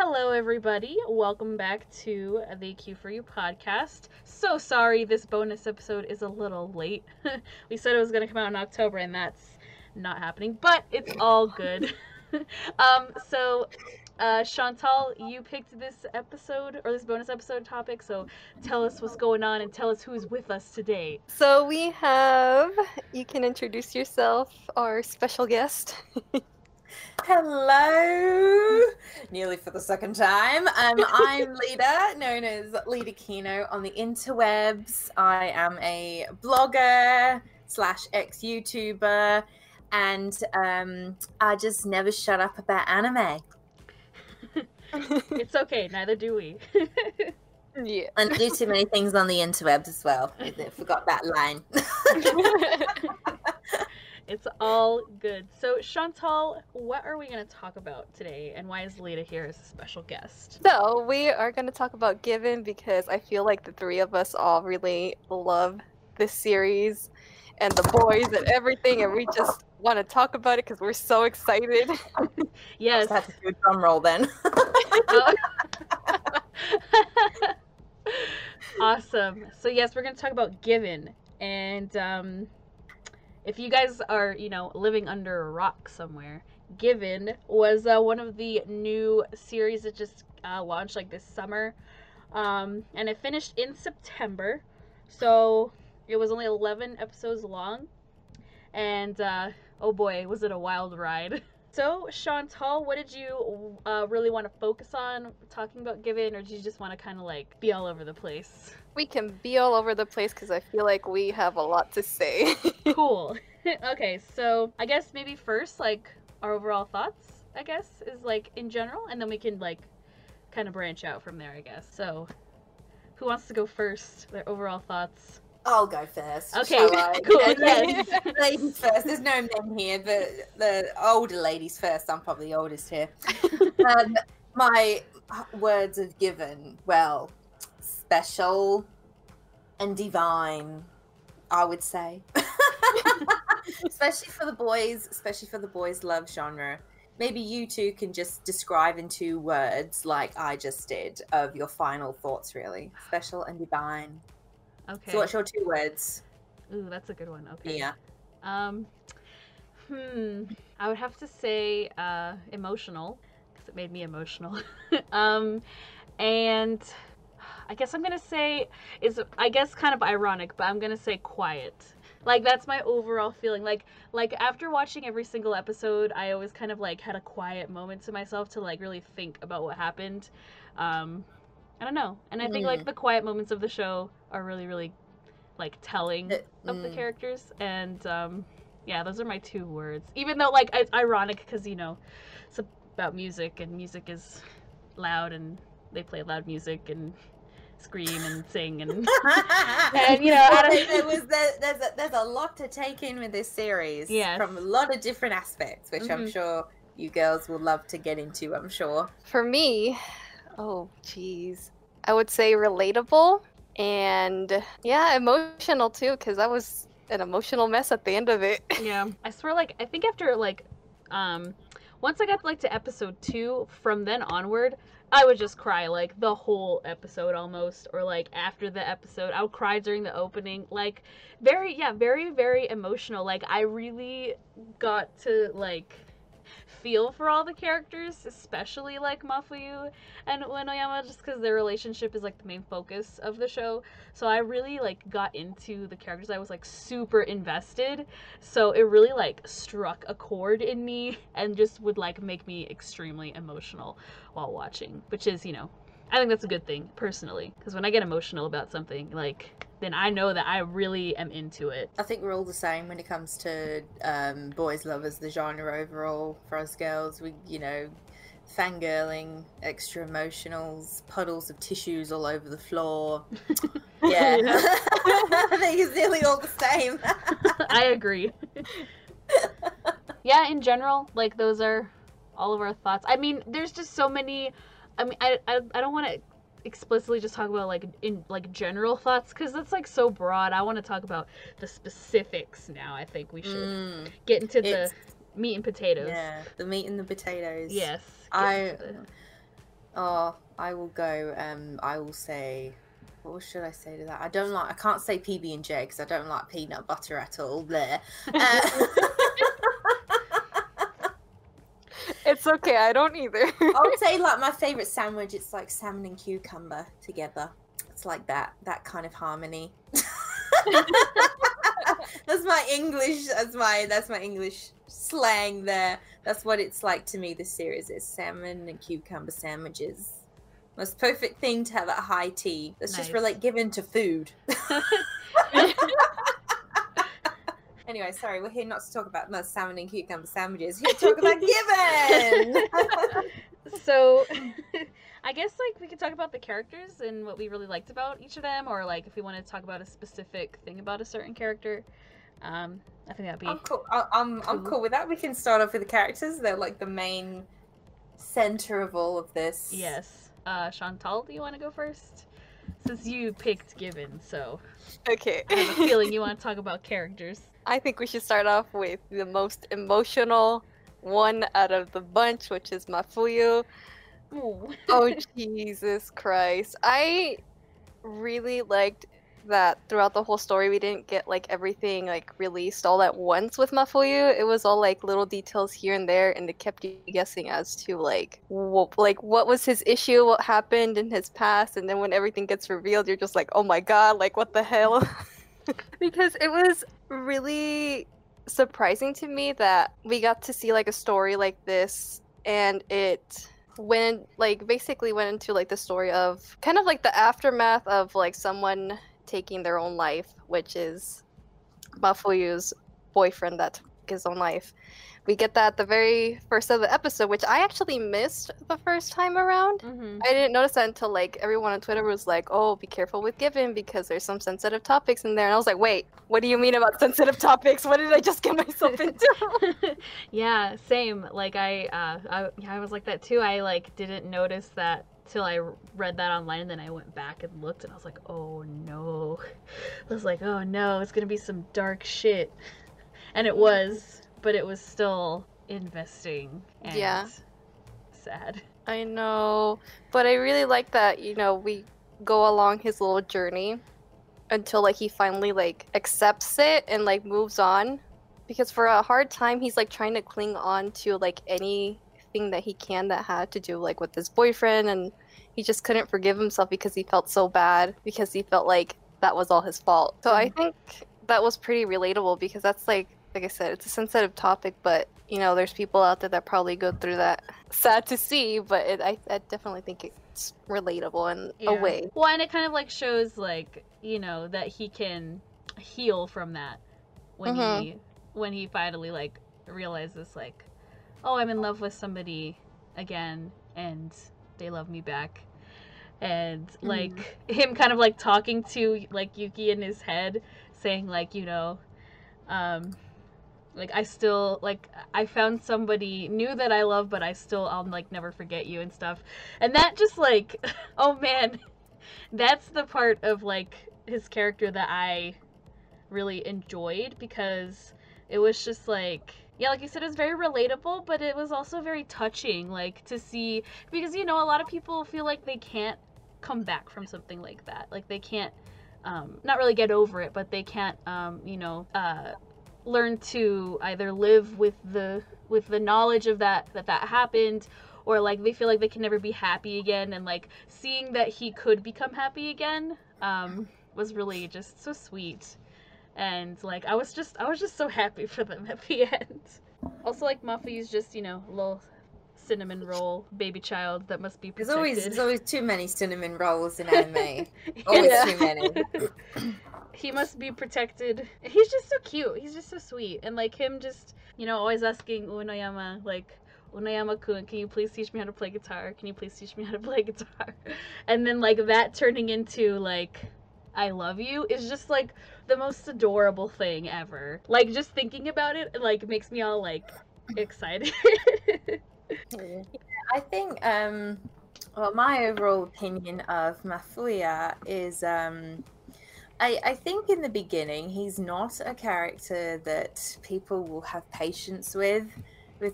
Hello everybody, welcome back to the QUEUE FOR YOU podcast. So sorry this bonus episode is a little late. We said it was going to come out in October and that's not happening, but it's all good. Chantal, you picked this bonus episode topic, so tell us what's going on and tell us who's with us today. So we have, you can introduce yourself, our special guest. Hello, nearly for the second time. I'm Lida, known as Lida Kino on the interwebs. I am a blogger / ex-YouTuber, and I just never shut up about anime. It's okay, neither do we. Yeah, and do too many things on the interwebs as well. I forgot that line. It's all good. So, Chantal, what are we going to talk about today, and why is Lita here as a special guest? So, we are going to talk about Given because I feel like the three of us all really love this series and the boys and everything, and we just want to talk about it because we're so excited. Yes. I have to do a drum roll then. Oh. Awesome. So, yes, we're going to talk about Given, and if you guys are, living under a rock somewhere, Given was one of the new series that just launched this summer. And it finished in September. So it was only 11 episodes long. And oh boy, was it a wild ride. So Chantal, what did you really want to focus on talking about Given, or did you just want to kind of be all over the place? We can be all over the place because I feel like we have a lot to say. Cool. Okay, so I guess maybe first our overall thoughts, I guess, is in general, and then we can kind of branch out from there, I guess. So who wants to go first? Their overall thoughts. I'll go first. Okay, cool. Yes. Ladies first. There's no men here, but the older ladies first. I'm probably the oldest here. My words of Given, well, special and divine, I would say. especially for the boys' love genre. Maybe you two can just describe in two words, like I just did, of your final thoughts, really. Special and divine. Okay. So what's your two words? Ooh, that's a good one. Okay. Yeah. I would have to say emotional, because it made me emotional. And I guess I'm gonna say it's kind of ironic, but I'm gonna say quiet. That's my overall feeling. After watching every single episode, I always kind of had a quiet moment to myself to really think about what happened. I don't know. And I think the quiet moments of the show are really, really telling of the characters. And yeah, those are my two words. Even though it's ironic because it's about music, and music is loud, and they play loud music and scream and sing and and there's a lot to take in with this series. Yes. From a lot of different aspects, which I'm sure you girls will love to get into. I'm sure for me, oh geez, I would say relatable, and yeah, emotional too, because that was an emotional mess at the end of it. Yeah, I swear, I think after once I got to episode 2, from then onward I would just cry the whole episode almost, or after the episode I would cry during the opening. Very, very emotional. I really got to feel for all the characters, especially Mafuyu and Uenoyama, just because their relationship is the main focus of the show. So I really got into the characters. I was super invested, so it really struck a chord in me and just would make me extremely emotional while watching, which is I think that's a good thing personally, because when I get emotional about something then I know that I really am into it. I think we're all the same when it comes to boys' love as the genre overall. For us girls, we, fangirling, extra emotionals, puddles of tissues all over the floor. Yeah. I think it's nearly all the same. I agree. Yeah, in general, those are all of our thoughts. I mean, there's just so many. I mean, I don't want to explicitly just talk about general thoughts, because that's so broad. I want to talk about the specifics now. I think we should get into the meat and potatoes. Yeah, the meat and the potatoes. Yes. I I will go, I will say, what should I say to that? I can't say PB&J because I don't like peanut butter at all. Bleh. It's okay, I don't either. I would say like my favorite sandwich, it's like salmon and cucumber together. It's like that kind of harmony. That's my English. That's my English slang there. That's what it's like to me. This series is salmon and cucumber sandwiches. Most perfect thing to have at high tea. Let's just relate Given to food. Anyway, sorry, we're here not to talk about most salmon and cucumber sandwiches. We're here to talk about Given. So, I guess like we could talk about the characters and what we really liked about each of them, or like if we want to talk about a specific thing about a certain character. I think that'd be. I'm cool. I'm cool with that. We can start off with the characters. They're like the main center of all of this. Yes. Chantal, do you want to go first? Since you picked Given, so. Okay. I have a feeling you want to talk about characters. I think we should start off with the most emotional one out of the bunch, which is Mafuyu. Ooh. Oh, Jesus Christ. I really liked that throughout the whole story, we didn't get like everything like released all at once with Mafuyu. It was all like little details here and there, and it kept you guessing as to like what was his issue, what happened in his past, and then when everything gets revealed, you're just like, oh my god, like what the hell? Because it was really surprising to me that we got to see like a story like this, and it basically went into like the story of kind of like the aftermath of like someone taking their own life, which is Mafuyu's boyfriend that took his own life. We get that the very first of the episode, which I actually missed the first time around. Mm-hmm. I didn't notice that until like everyone on Twitter was like, oh, be careful with Given because there's some sensitive topics in there. And I was like, wait, what do you mean about sensitive topics? What did I just get myself into? Yeah, same. Like I was like that too. I like didn't notice that till I read that online, and then I went back and looked, and I was like, oh no. I was like, oh no, it's gonna be some dark shit. And it was, but it was still investing and sad. I know, but I really like that, you know, we go along his little journey until like he finally like accepts it and like moves on, because for a hard time he's like trying to cling on to like any thing that he can that had to do like with his boyfriend, and he just couldn't forgive himself because he felt so bad, because he felt like that was all his fault. So I think that was pretty relatable, because that's like I said, it's a sensitive topic, but you know, there's people out there that probably go through that. Sad to see, but I definitely think it's relatable in a way. Well, and it kind of like shows like, you know, that he can heal from that when he finally like realizes like, oh, I'm in love with somebody again, and they love me back. And, like, him kind of, like, talking to, like, Yuki in his head, saying, like, you know, like, I still, like, I found somebody new that I love, but I still, I'll, like, never forget you and stuff. And that just, like, oh, man, that's the part of, like, his character that I really enjoyed, because it was just, like... Yeah, like you said, it was very relatable, but it was also very touching, like, to see, because, you know, a lot of people feel like they can't come back from something like that. Like, they can't, not really get over it, but they can't, you know, learn to either live with the knowledge of that happened, or, like, they feel like they can never be happy again, and, like, seeing that he could become happy again, was really just so sweet. And, like, I was just so happy for them at the end. Also, like, Mafuyu's just, you know, a little cinnamon roll baby child that must be protected. There's always too many cinnamon rolls in anime. Always too many. He must be protected. He's just so cute. He's just so sweet. And, like, him just, you know, always asking Uenoyama, like, Uenoyama-kun, can you please teach me how to play guitar? Can you please teach me how to play guitar? And then, like, that turning into, like... I love you is just like the most adorable thing ever. Like, just thinking about it, like, makes me all like excited. Yeah, I think well, my overall opinion of Mafuyu is I think in the beginning he's not a character that people will have patience with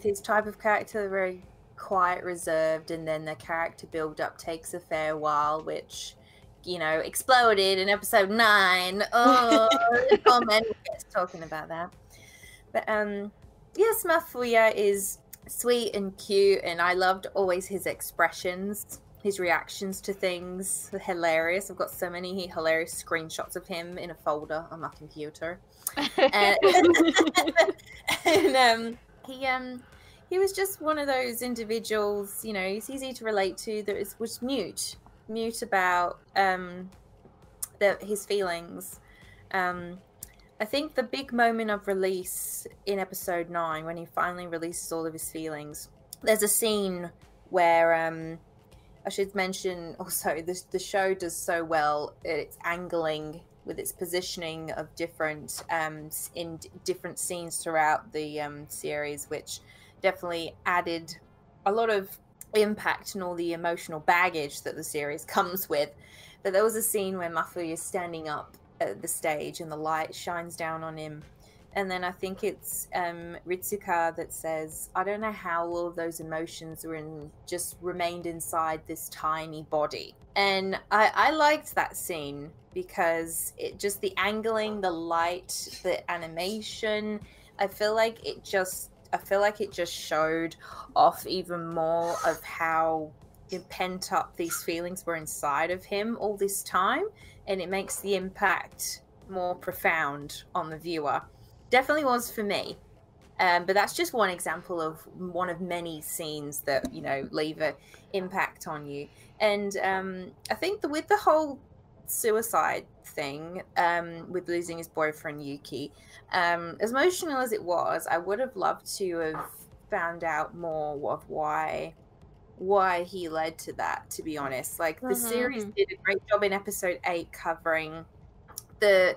his type of character, very quiet, reserved, and then the character build-up takes a fair while, which, you know, exploded in episode 9. Oh, man, gets talking about that. But, yes, Mafuyu is sweet and cute, and I loved always his expressions, his reactions to things. Hilarious. I've got so many hilarious screenshots of him in a folder on my computer. And he was just one of those individuals, you know, he's easy to relate to, that was mute about his feelings. I think the big moment of release in episode 9, when he finally releases all of his feelings, there's a scene where I should mention also the show does so well at its angling with its positioning of different in different scenes throughout the series, which definitely added a lot of impact and all the emotional baggage that the series comes with. But there was a scene where Mafuyu is standing up at the stage and the light shines down on him, and then I think it's Ritsuka that says, I don't know how all of those emotions were just remained inside this tiny body. And I liked that scene because it just, the angling, the light, the animation, I feel like it just showed off even more of how pent up these feelings were inside of him all this time, and it makes the impact more profound on the viewer. Definitely was for me, but that's just one example of one of many scenes that, you know, leave an impact on you. And I think with the whole suicide thing, with losing his boyfriend Yuki, as emotional as it was, I would have loved to have found out more of why he led to that, to be honest. Like, the series did a great job in episode 8 covering the,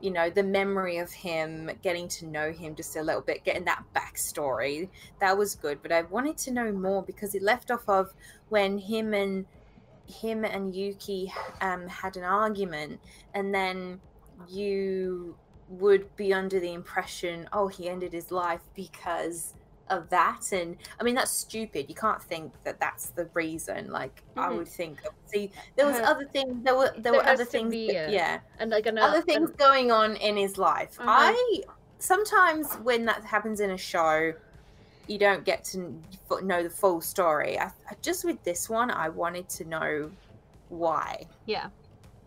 you know, the memory of him, getting to know him just a little bit, getting that backstory. That was good, but I wanted to know more because it left off of when him and Yuki had an argument, and then you would be under the impression, oh, he ended his life because of that. And I mean, that's stupid. You can't think that that's the reason. Like, I would think, see, there was other things, there were other things that, and like other things going on in his life. I sometimes, when that happens in a show, you don't get to know the full story. I just, with this one, I wanted to know why.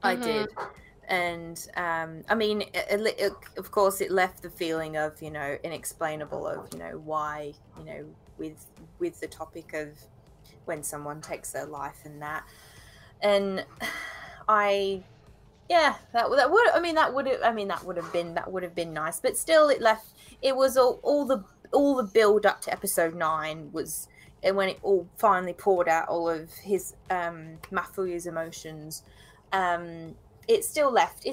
I did. And I mean, it, of course, it left the feeling of, you know, inexplainable, of, you know, why, you know, with the topic of when someone takes their life and that. And that would have been nice, but still, all the build up to episode 9 was, and when it all finally poured out, all of his Mafuyu's emotions, it still left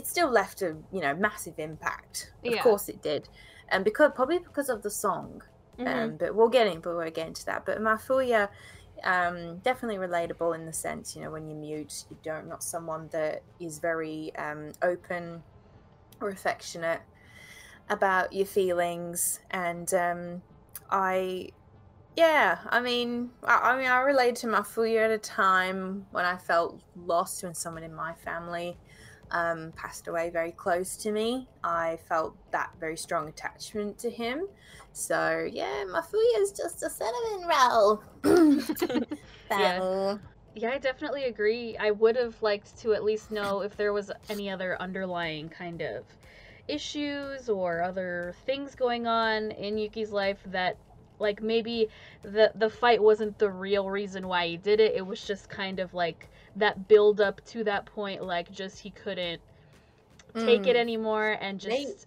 a, you know, massive impact. Of course it did, and because of the song. But we'll get into that. But Mafuyu, definitely relatable in the sense, you know, when you're mute, you don't, not someone that is very open or affectionate about your feelings. And I related to Mafuyu at a time when I felt lost, when someone in my family passed away very close to me. I felt that very strong attachment to him. So yeah, Mafuyu is just a cinnamon roll. Yeah, I definitely agree. I would have liked to at least know if there was any other underlying kind of issues or other things going on in Yuki's life that, like, maybe the fight wasn't the real reason why he did it. It was just kind of like that build up to that point, like, just he couldn't take it anymore, and just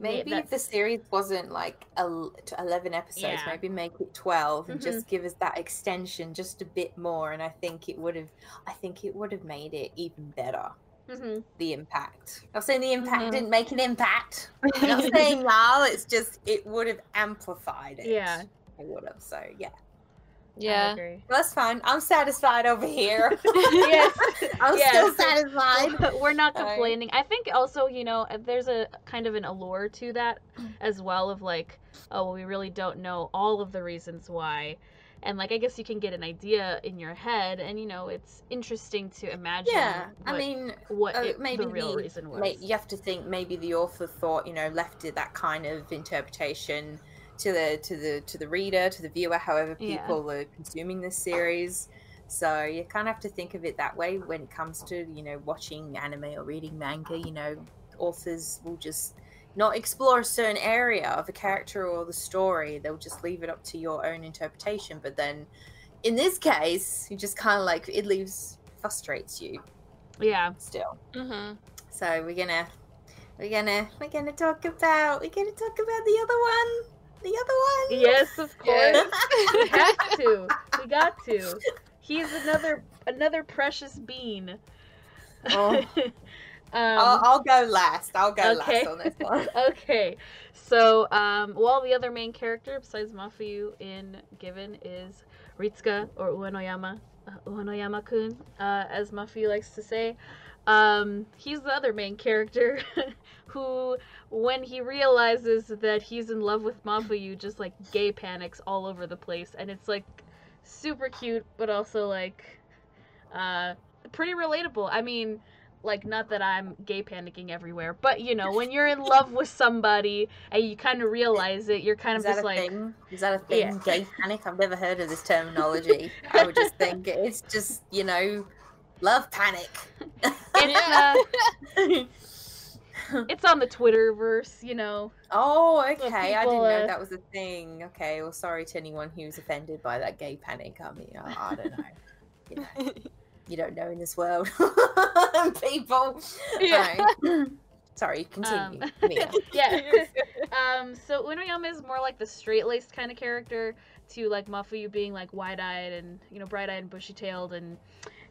maybe if the series wasn't like 11 episodes, maybe make it 12 and just give us that extension just a bit more, and I think it would have made it even better. The impact. I'm saying the impact didn't make an impact. I'm not saying, it's just, it would have amplified it. Yeah. I would have, so yeah. Yeah. That's fine. I'm satisfied over here. Yes. I'm still satisfied. We're not complaining. I think also, you know, there's a kind of an allure to that as well of like, oh, we really don't know all of the reasons why. And, like, I guess you can get an idea in your head, and, you know, it's interesting to imagine what the real reason was. You have to think maybe the author thought, you know, left it that kind of interpretation to the reader, to the viewer, however people are consuming this series. So you kind of have to think of it that way when it comes to, you know, watching anime or reading manga. You know, authors will just not explore a certain area of a character or the story. They'll just leave it up to your own interpretation. But then in this case, you just kind of like, it leaves, frustrates you. Yeah. Still. Mm-hmm. So we're going to talk about the other one. Yes, of course. We have to. We got to. He's another precious bean. Oh. I'll go last on this one. Okay. So, the other main character besides Mafuyu in Given is Ritsuka, or Uenoyama-kun, as Mafuyu likes to say. He's the other main character who, when he realizes that he's in love with Mafuyu, just, like, gay panics all over the place. And it's, like, super cute, but also, like, pretty relatable. I mean, like, not that I'm gay panicking everywhere, but, you know, when you're in love with somebody and you kind of realize it, you're kind of just like... Is that a thing? Yeah. Gay panic? I've never heard of this terminology. I would just think it's just, you know, love panic. It's on the Twitterverse, you know. Oh, okay. People, I didn't know that was a thing. Okay, well, sorry to anyone who's offended by that gay panic. I mean, I don't know. You know. You don't know in this world, people. Yeah. Sorry, continue. Yeah. So Uenoyama is more like the straight-laced kind of character to like Mafuyu being like wide-eyed and, you know, bright-eyed and bushy-tailed and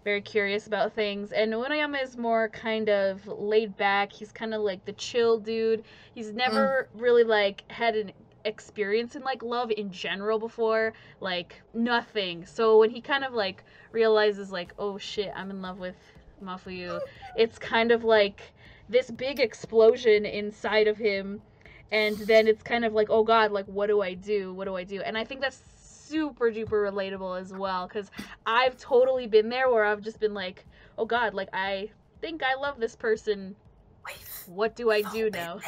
very curious about things. And Uenoyama is more kind of laid back. He's kind of like the chill dude. He's never really like had an experience in like love in general before, like nothing. So when he kind of like realizes like, oh shit, I'm in love with Mafuyu, it's kind of like this big explosion inside of him, and then it's kind of like, oh god, like what do I do? And I think that's super duper relatable as well, because I've totally been there where I've just been like, oh god, like I think I love this person, what do I do now?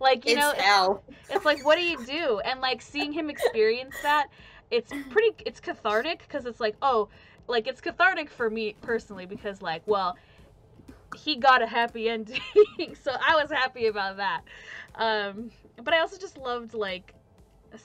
Like, you know, it's like, what do you do? And like seeing him experience that, it's cathartic, because it's like, oh, like it's cathartic for me personally, because like, well, he got a happy ending. So I was happy about that. But I also just loved like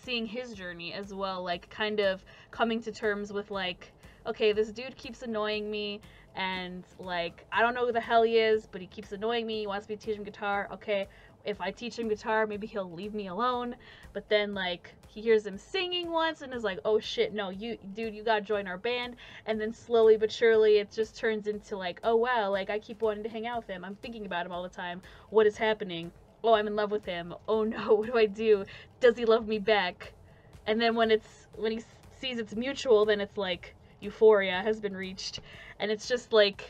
seeing his journey as well, like kind of coming to terms with like, okay, this dude keeps annoying me, and like, I don't know who the hell he is, but he keeps annoying me. He wants me to teach him guitar. Okay, if I teach him guitar, maybe he'll leave me alone. But then like, he hears him singing once and is like, oh shit, no, you gotta join our band. And then slowly but surely, it just turns into like, oh wow, like I keep wanting to hang out with him. I'm thinking about him all the time. What is happening? Oh, I'm in love with him. Oh no, what do I do? Does he love me back? And then when he sees it's mutual, then it's like, euphoria has been reached, and it's just like,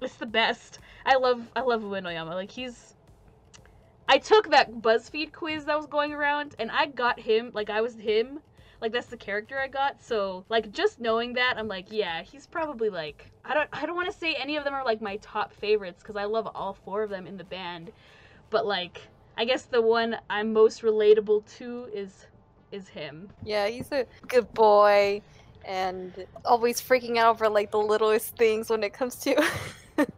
it's the best. I love Uenoyama. Like, I took that BuzzFeed quiz that was going around, and I got him. Like, I was him. Like, that's the character I got. So like, just knowing that, I'm like, yeah, he's probably like, I don't want to say any of them are like my top favorites, because I love all four of them in the band, but like, I guess the one I'm most relatable to is him. Yeah, he's a good boy and always freaking out over like the littlest things when it comes to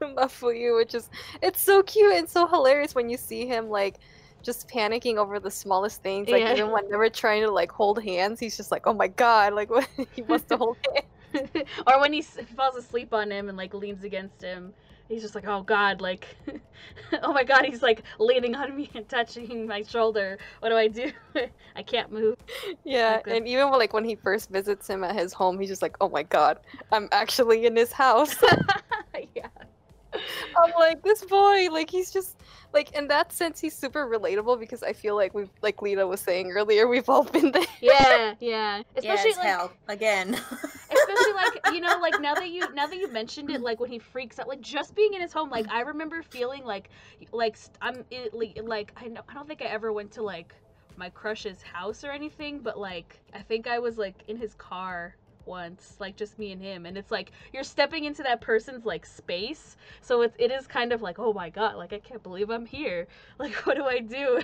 Mafuyu, which is, it's so cute and so hilarious when you see him like just panicking over the smallest things, like even when they were trying to like hold hands, he's just like, oh my god, like what? He wants to hold hands. Or when he falls asleep on him and like leans against him, he's just like, oh god, like oh my god, he's like leaning on me and touching my shoulder, what do I do? I can't move. Yeah, and even like when he first visits him at his home, he's just like, oh my god, I'm actually in his house. Yeah, I'm like, this boy, like, he's just, like, in that sense, he's super relatable because I feel like we've, like Lita was saying earlier, we've all been there. Yeah, yeah. Especially like, hell. Again. Especially like, you know, like now that you mentioned it, like when he freaks out, like just being in his home, like I remember feeling I don't think I ever went to like my crush's house or anything, but like I think I was like in his car once, like just me and him, and it's like you're stepping into that person's like space, so it is kind of like, oh my god, like I can't believe I'm here, like what do I do?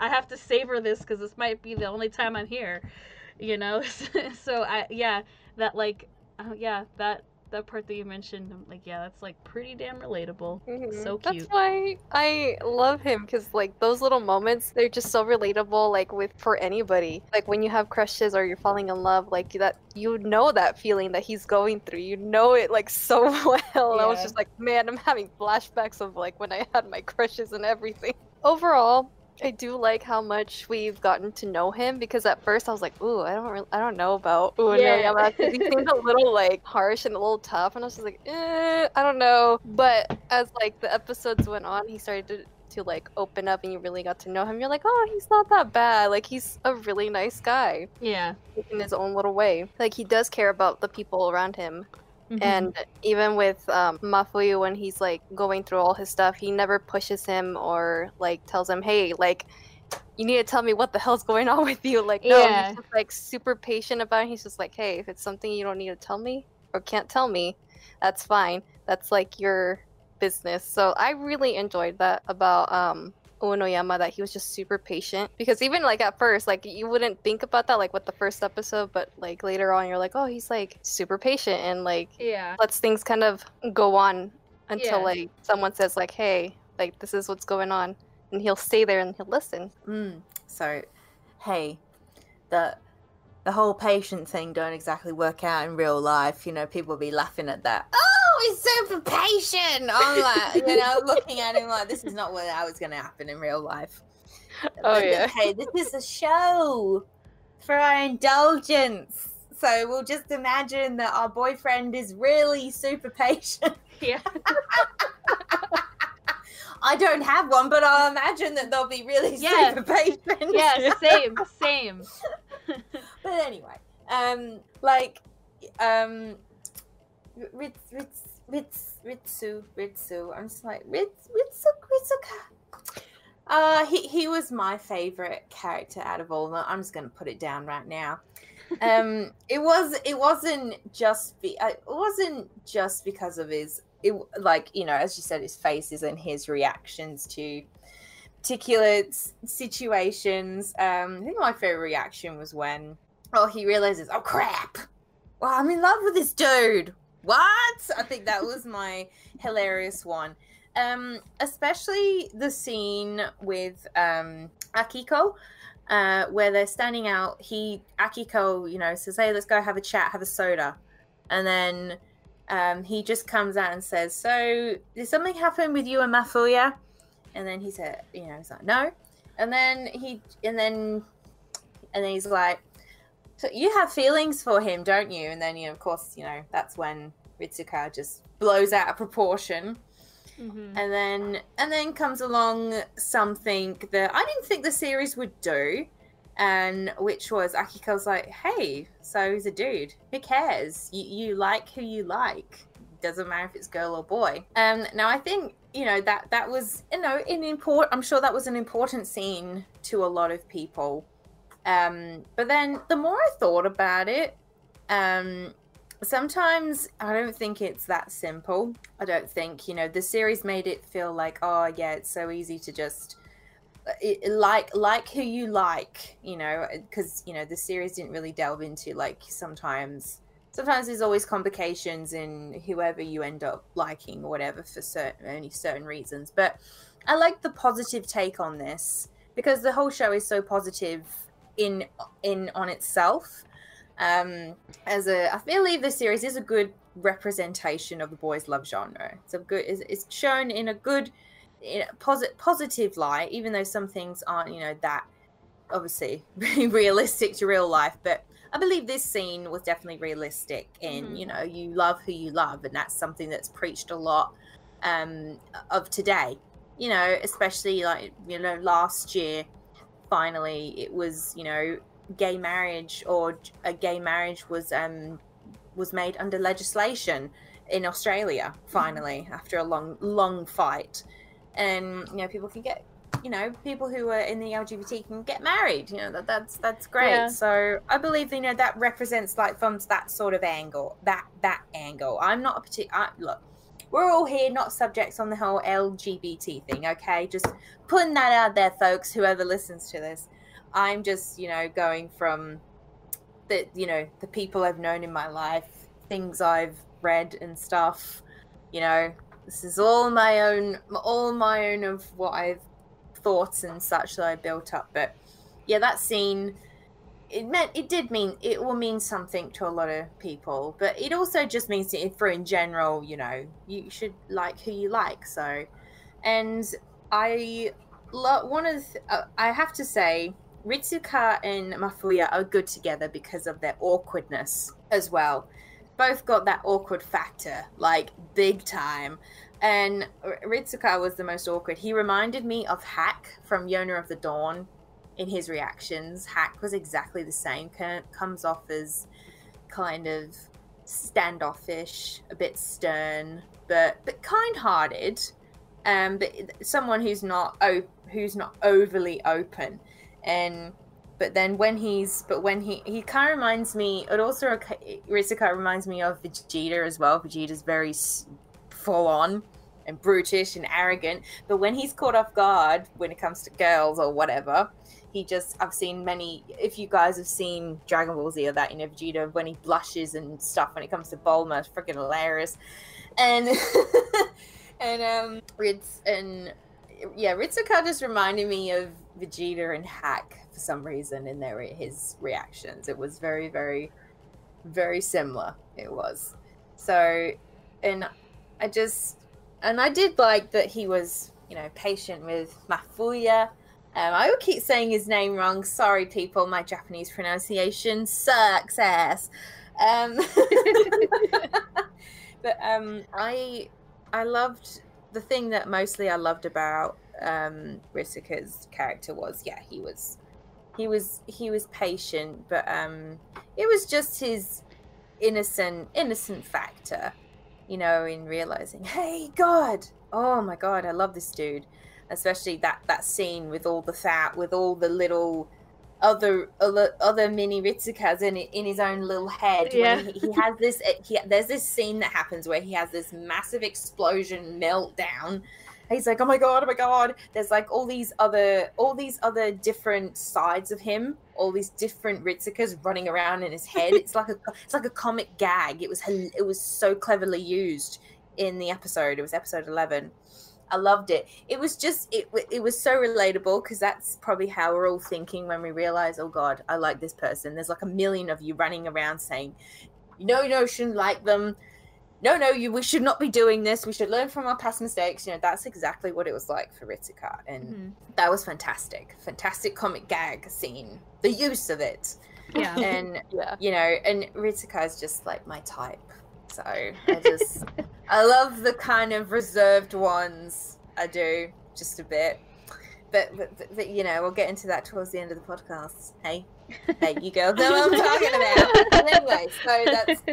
I have to savor this because this might be the only time I'm here, you know. So that part that you mentioned, I'm like, yeah, that's like pretty damn relatable. Mm-hmm. So cute. That's why I love him, because like those little moments, they're just so relatable. Like for anybody, like when you have crushes or you're falling in love, like that, you know that feeling that he's going through. You know it like so well. Yeah. I was just like, man, I'm having flashbacks of like when I had my crushes and everything. Overall, I do like how much we've gotten to know him, because at first I was like, ooh, I don't know about Uenoyama. Yeah. He seemed a little like harsh and a little tough, and I was just like, I don't know. But as like the episodes went on, he started to like open up, and you really got to know him. You're like, oh, he's not that bad. Like he's a really nice guy. Yeah, in his own little way. Like he does care about the people around him. Mm-hmm. And even with Mafuyu, when he's like going through all his stuff, he never pushes him or like tells him, hey, like you need to tell me what the hell's going on with you. Like, no, yeah. He's just like super patient about it. He's just like, hey, if it's something you don't need to tell me or can't tell me, that's fine. That's like your business. So I really enjoyed that about Uenoyama, that he was just super patient, because even like at first, like you wouldn't think about that like with the first episode, but like later on you're like, oh, he's like super patient and like yeah, lets things kind of go on until yeah, like someone says like, hey, like this is what's going on, and he'll stay there and he'll listen. So hey, the whole patient thing don't exactly work out in real life, you know. People be laughing at that, he's super patient. I'm like, you know, looking at him like, this is not what I was going to happen in real life. Oh, but yeah. Hey, this is a show for our indulgence. So we'll just imagine that our boyfriend is really super patient. Yeah. I don't have one, but I'll imagine that they'll be really yeah, super patient. Yeah, same. But anyway, Ritsu. I'm just like, Ritsuka. He was my favorite character out of all of them. I'm just gonna put it down right now. It wasn't just because of his, it, like, you know, as you said, his faces and his reactions to particular situations. I think my favorite reaction was when he realizes, oh crap, well, I'm in love with this dude. What? I think that was my hilarious one. Especially the scene with Akihiko, where they're standing out. Akihiko, you know, says, hey, let's go have a chat, have a soda. And then he just comes out and says, so did something happen with you and Mafuya? And then he said, you know, he's like, no. And then he's like, so you have feelings for him, don't you? And then, you know, of course, you know, that's when Ritsuka just blows out of proportion. Mm-hmm. And then comes along something that I didn't think the series would do, and which was Akiko's like, hey, so he's a dude. Who cares? You like who you like. Doesn't matter if it's girl or boy. Now I think, you know, that was, you know, I'm sure that was an important scene to a lot of people. But then the more I thought about it, sometimes I don't think it's that simple. I don't think, you know, the series made it feel like, oh yeah, it's so easy to just like who you like, you know, because, you know, the series didn't really delve into like sometimes there's always complications in whoever you end up liking or whatever for only certain reasons. But I like the positive take on this, because the whole show is so positive in on itself. I believe the series is a good representation of the boys' love genre. It's shown in a good, in a positive light, even though some things aren't, you know, that obviously realistic to real life. But I believe this scene was definitely realistic in, you know, you love who you love, and that's something that's preached a lot of today. You know, especially like, you know, last year, finally, it was, you know, gay marriage or a gay marriage was made under legislation in Australia, finally, after a long fight. And, you know, people can get, you know, people who are in the LGBT can get married, you know, that's great. Yeah. So I believe, you know, that represents, like, from that sort of angle, that angle. I'm not a particular, look, we're all here, not subjects on the whole LGBT thing, okay? Just putting that out there, folks, whoever listens to this. I'm just, you know, going from the, you know, the people I've known in my life, things I've read and stuff, you know, this is all my own of what I've thoughts and such that I built up. But yeah, that scene, it will mean something to a lot of people, but it also just means for in general, you know, you should like who you like. So, and I have to say, Ritsuka and Mafuyu are good together because of their awkwardness as well. Both got that awkward factor, like, big time. And Ritsuka was the most awkward. He reminded me of Hak from Yona of the Dawn in his reactions. Hak was exactly the same. Comes off as kind of standoffish, a bit stern, but kind-hearted. But someone who's not overly open, but then when he kind of reminds me. It also Ritsuka reminds me of Vegeta as well. Vegeta's very full on and brutish and arrogant, but when he's caught off guard when it comes to girls or whatever, he just I've seen many. If you guys have seen Dragon Ball Z or that, you know Vegeta when he blushes and stuff when it comes to Bulma, it's freaking hilarious, and. And Ritsuka just reminded me of Vegeta and Hak for some reason in his reactions. It was very, very, very similar. It was so, and I did like that he was, you know, patient with Mafuyu. I will keep saying his name wrong. Sorry, people. My Japanese pronunciation sucks ass. But I loved the thing that mostly I loved about Ritsuka's character was, yeah, he was patient, but it was just his innocent factor, you know, in realizing, hey, God, oh my God, I love this dude, especially that scene with all the little other mini Ritsukas in his own little head. Yeah. When he has this. There's this scene that happens where he has this massive explosion meltdown. He's like, oh my god. There's like all these other different sides of him. All these different Ritsukas running around in his head. It's like a comic gag. It was so cleverly used in the episode. It was episode 11. I loved it. It was so relatable because that's probably how we're all thinking when we realize, oh God, I like this person. There's like a million of you running around saying, no, shouldn't like them. No, we should not be doing this. We should learn from our past mistakes. You know, that's exactly what it was like for Ritsuka. And that was fantastic. Fantastic comic gag scene. The use of it. Yeah. And, yeah. You know, and Ritsuka is just like my type. So I love the kind of reserved ones. I do, just a bit. But you know, we'll get into that towards the end of the podcast. Hey, you girls know what I'm talking about. But anyway, so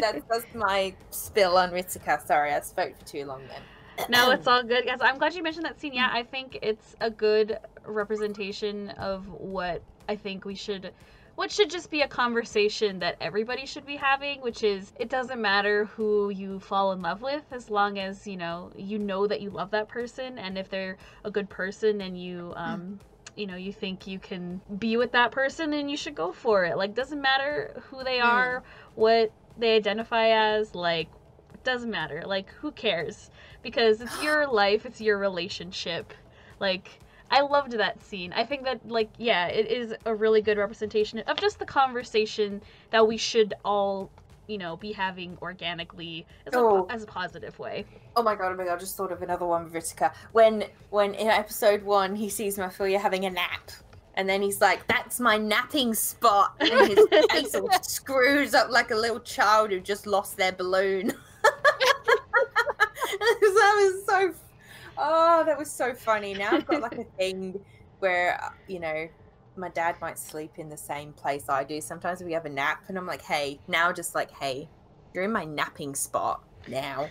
that's my spill on Ritsuka. Sorry, I spoke for too long then. No, it's all good, guys. I'm glad you mentioned that scene. Yeah, I think it's a good representation of what I think we should... What should just be a conversation that everybody should be having, which is it doesn't matter who you fall in love with as long as, you know that you love that person. And if they're a good person and you, you know, you think you can be with that person, then you should go for it. Like, doesn't matter who they are, what they identify as, like, doesn't matter. Like, who cares? Because it's your life. It's your relationship. Like... I loved that scene. I think that, like, yeah, it is a really good representation of just the conversation that we should all, you know, be having organically as a positive way. Oh my god, I just thought of another one with Ritsuka. When in episode 1, he sees Mafuyu having a nap, and then he's like, that's my napping spot. And his face screws up like a little child who just lost their balloon. That was so funny. Now I've got like a thing where, you know, my dad might sleep in the same place I do. Sometimes we have a nap and I'm like, hey, now just like, hey, you're in my napping spot now.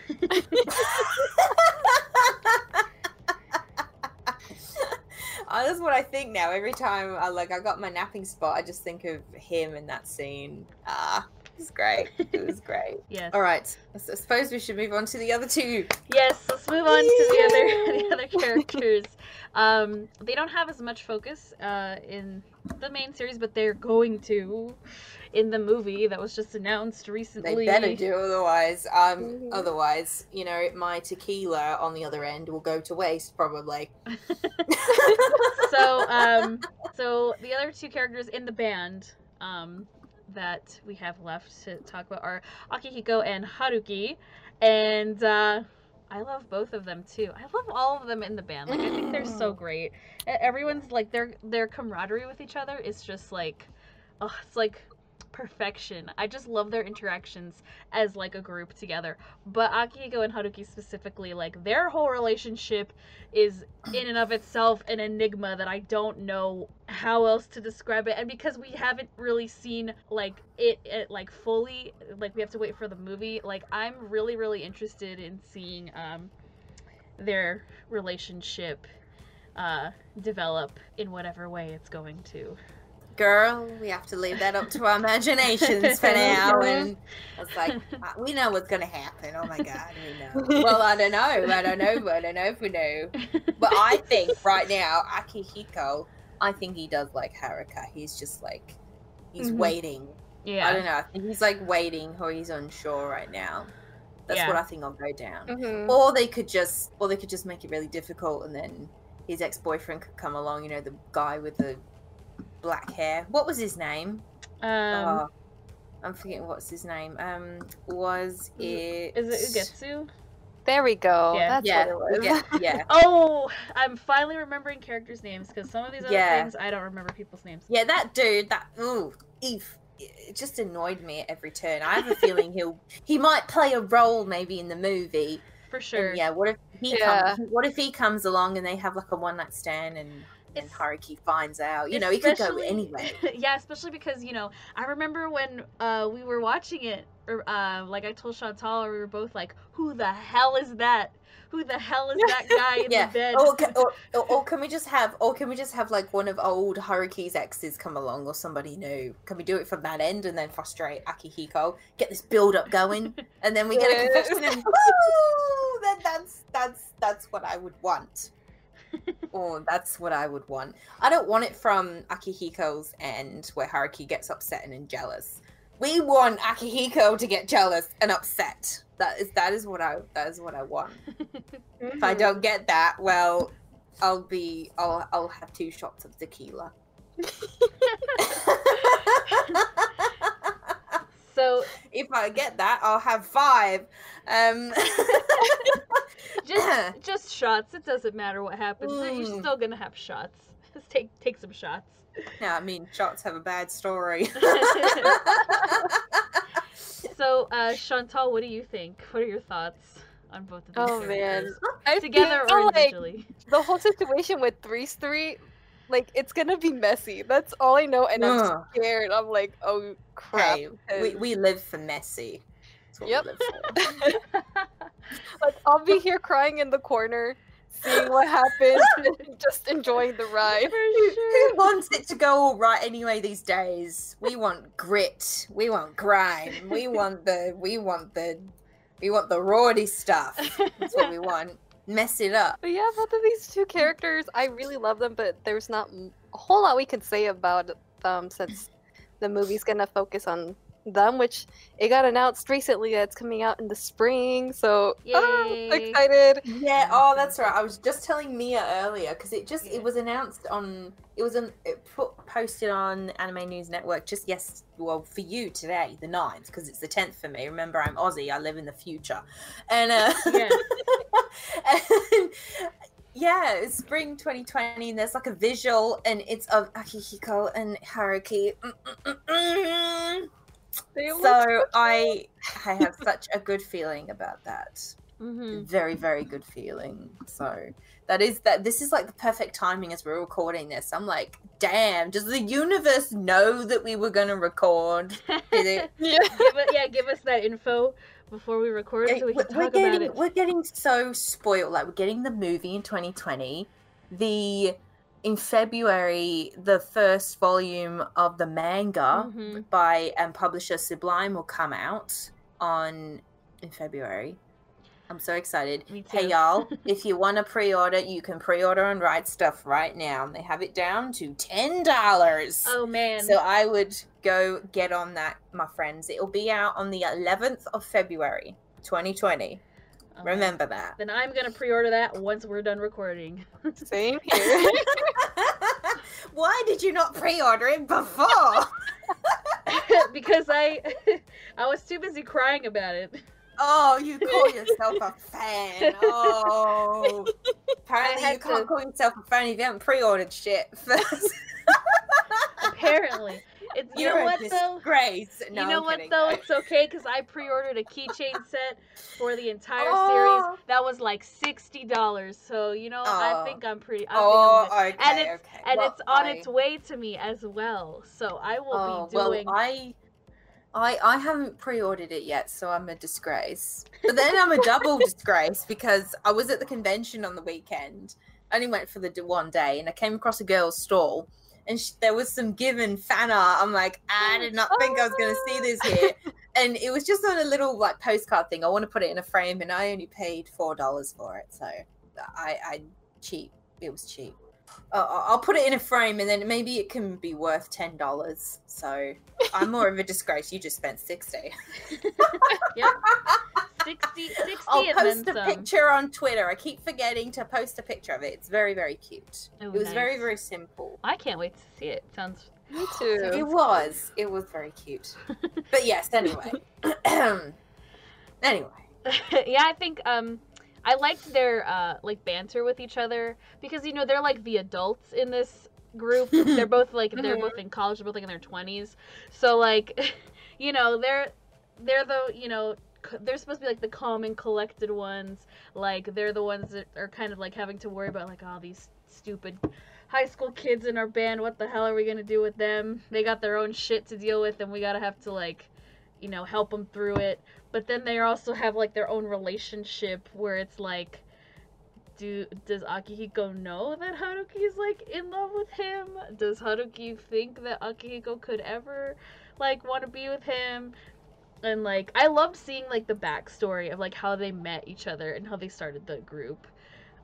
That's what I think now. Every time I got my napping spot, I just think of him in that scene. It was great. It was great. Yes. All right. I suppose we should move on to the other two. Yes, let's move on to the other characters. They don't have as much focus in the main series, but they're going to in the movie that was just announced recently. They better do, otherwise, otherwise, you know, my tequila on the other end will go to waste probably. So the other two characters in the band, that we have left to talk about are Akihiko and Haruki, and I love both of them too. I love all of them in the band. Like, I think they're so great. Everyone's like, their camaraderie with each other is just like, oh, it's like perfection. I just love their interactions as like a group together. But Akihiko and Haruki specifically, like their whole relationship is in and of itself an enigma that I don't know how else to describe it. And because we haven't really seen like it like fully, like we have to wait for the movie. Like I'm really, really interested in seeing their relationship develop in whatever way it's going to. Girl, we have to leave that up to our imaginations for now. And it's like, we know what's gonna happen. Oh my god, we know. Well, I don't know if we know, but I think right now Akihiko, I think he does like Haruka. He's just like, he's waiting. Yeah, I don't know, I think he's like waiting, or he's unsure right now. That's what I think will go down. Or they could just make it really difficult, and then his ex-boyfriend could come along, you know, the guy with the black hair. What was his name? I'm forgetting what's his name. Was it? Is it Ugetsu? There we go. Yeah. That's what it was. Yeah. Oh, I'm finally remembering characters' names, because some of these other things I don't remember people's names. Yeah, that dude. That it just annoyed me at every turn. I have a feeling he might play a role maybe in the movie. For sure. And yeah. What if he comes? What if he comes along and they have like a one-night stand and? And Haruki finds out, you know, he could go anyway. Yeah, especially because, you know, I remember when we were watching it, or like I told Chantal, we were both like, who the hell is that? Who the hell is that guy in the bed? Or can we just have like one of old Haruki's exes come along, or somebody new? Can we do it from that end and then frustrate Akihiko? Get this build up going, and then we get a confession. And woo! Then that's what I would want. Oh, that's what I would want. I don't want it from Akihiko's end, where Haruki gets upset and jealous. We want Akihiko to get jealous and upset. That is what I want. If I don't get that, well, I'll have 2 shots of tequila. So if I get that, I'll have 5. Just shots. It doesn't matter what happens. You're still gonna have shots. Just take some shots. Yeah, I mean, shots have a bad story. So, Chantal, what do you think? What are your thoughts on both of these characters? Man, together or individually? Like, the whole situation with 3's3. Like, it's gonna be messy. That's all I know, and I'm scared. I'm like, oh crap. Hey, we live for messy. That's what we live for. Like, I'll be here crying in the corner, seeing what happens, and just enjoying the ride. Who wants it to go all right anyway these days? We want grit. We want grime. We want the rawdy stuff. That's what we want. Mess it up. But yeah, both of these two characters, I really love them, but there's not a whole lot we can say about them, since the movie's gonna focus on them, which it got announced recently that it's coming out in the spring, so I'm excited. Yeah, oh, that's right. I was just telling Mia earlier, because it was announced on, it posted on Anime News Network just for you today, the 9th, because it's the 10th for me. Remember, I'm Aussie, I live in the future. And and yeah, it's spring 2020, and there's like a visual, and it's of Akihiko and Haruki. So I have such a good feeling about that. Very, very good feeling. So that is that. This is like the perfect timing as we're recording this. I'm like, damn, does the universe know that we were going to record? Did it? Give us that info before we record so we can talk about it. We're getting so spoiled. Like, we're getting the movie in 2020. In February, the first volume of the manga by publisher Sublime will come out in February. I'm so excited. Hey, y'all, if you want to pre-order, you can pre-order on Ride Stuff right now. And they have it down to $10. Oh, man. So I would go get on that, my friends. It'll be out on the 11th of February, 2020. Okay. Remember that. Then I'm going to pre-order that once we're done recording. Same here. Why did you not pre-order it before? Because I was too busy crying about it. Oh, you call yourself a fan. Oh. Apparently you can't call yourself a fan if you haven't pre-ordered shit first. Apparently. You know what, though? It's okay, because I pre-ordered a keychain set for the entire series. That was like $60. So, you know, I think I'm pretty... it's on its way to me as well. So I will be doing... Well, I haven't pre-ordered it yet, so I'm a disgrace. But then I'm a double disgrace because I was at the convention on the weekend. I only went for the one day, and I came across a girl's stall, and there was some Given fan art. I'm like, I did not think I was going to see this here. And it was just on a little like postcard thing. I want to put it in a frame, and I only paid $4 for it, so I cheap. It was cheap. I'll put it in a frame, and then maybe it can be worth $10. So I'm more of a disgrace. You just spent $60. Yep. 60. I'll post a picture on Twitter. I keep forgetting to post a picture of it. It's very, very cute. Oh, it was nice. Very, very simple. I can't wait to see it. Sounds. Me too. It was very cute. But yes. Anyway. Yeah, I think. I liked their, banter with each other because, you know, they're, like, the adults in this group. They're both in college. They're both, like, in their 20s. So, like, you know, they're supposed to be, like, the calm and collected ones. Like, they're the ones that are kind of, like, having to worry about, like, all these stupid high school kids in our band. What the hell are we going to do with them? They got their own shit to deal with, and we got to have to, like, you know, help them through it. But then they also have, like, their own relationship where it's, like, does Akihiko know that Haruki is, like, in love with him? Does Haruki think that Akihiko could ever, like, want to be with him? And, like, I loved seeing, like, the backstory of, like, how they met each other and how they started the group.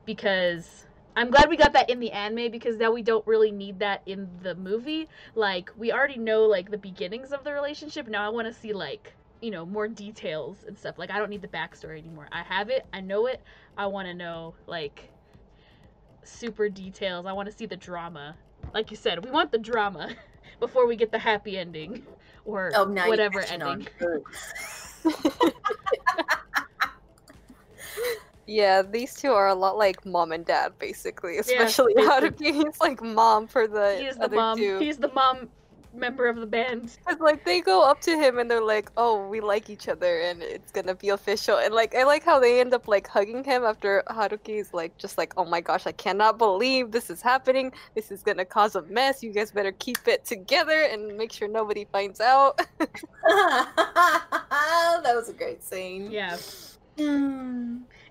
Because I'm glad we got that in the anime, because now we don't really need that in the movie. Like, we already know, like, the beginnings of the relationship. Now I want to see, like... you know, more details and stuff. Like, I don't need the backstory anymore. I have it. I know it. I want to know, like, super details. I want to see the drama. Like you said, we want the drama before we get the happy ending or whatever ending. Yeah, these two are a lot like mom and dad, basically. Especially Haruki. He's like mom for the other mom. Two. He's the mom member of the band. It's like they go up to him and they're like, oh, we like each other and it's gonna be official. And like, I like how they end up like hugging him after Haruki's like, just like, oh my gosh, I cannot believe this is happening. This is gonna cause a mess. You guys better keep it together and make sure nobody finds out. That was a great scene. Yeah.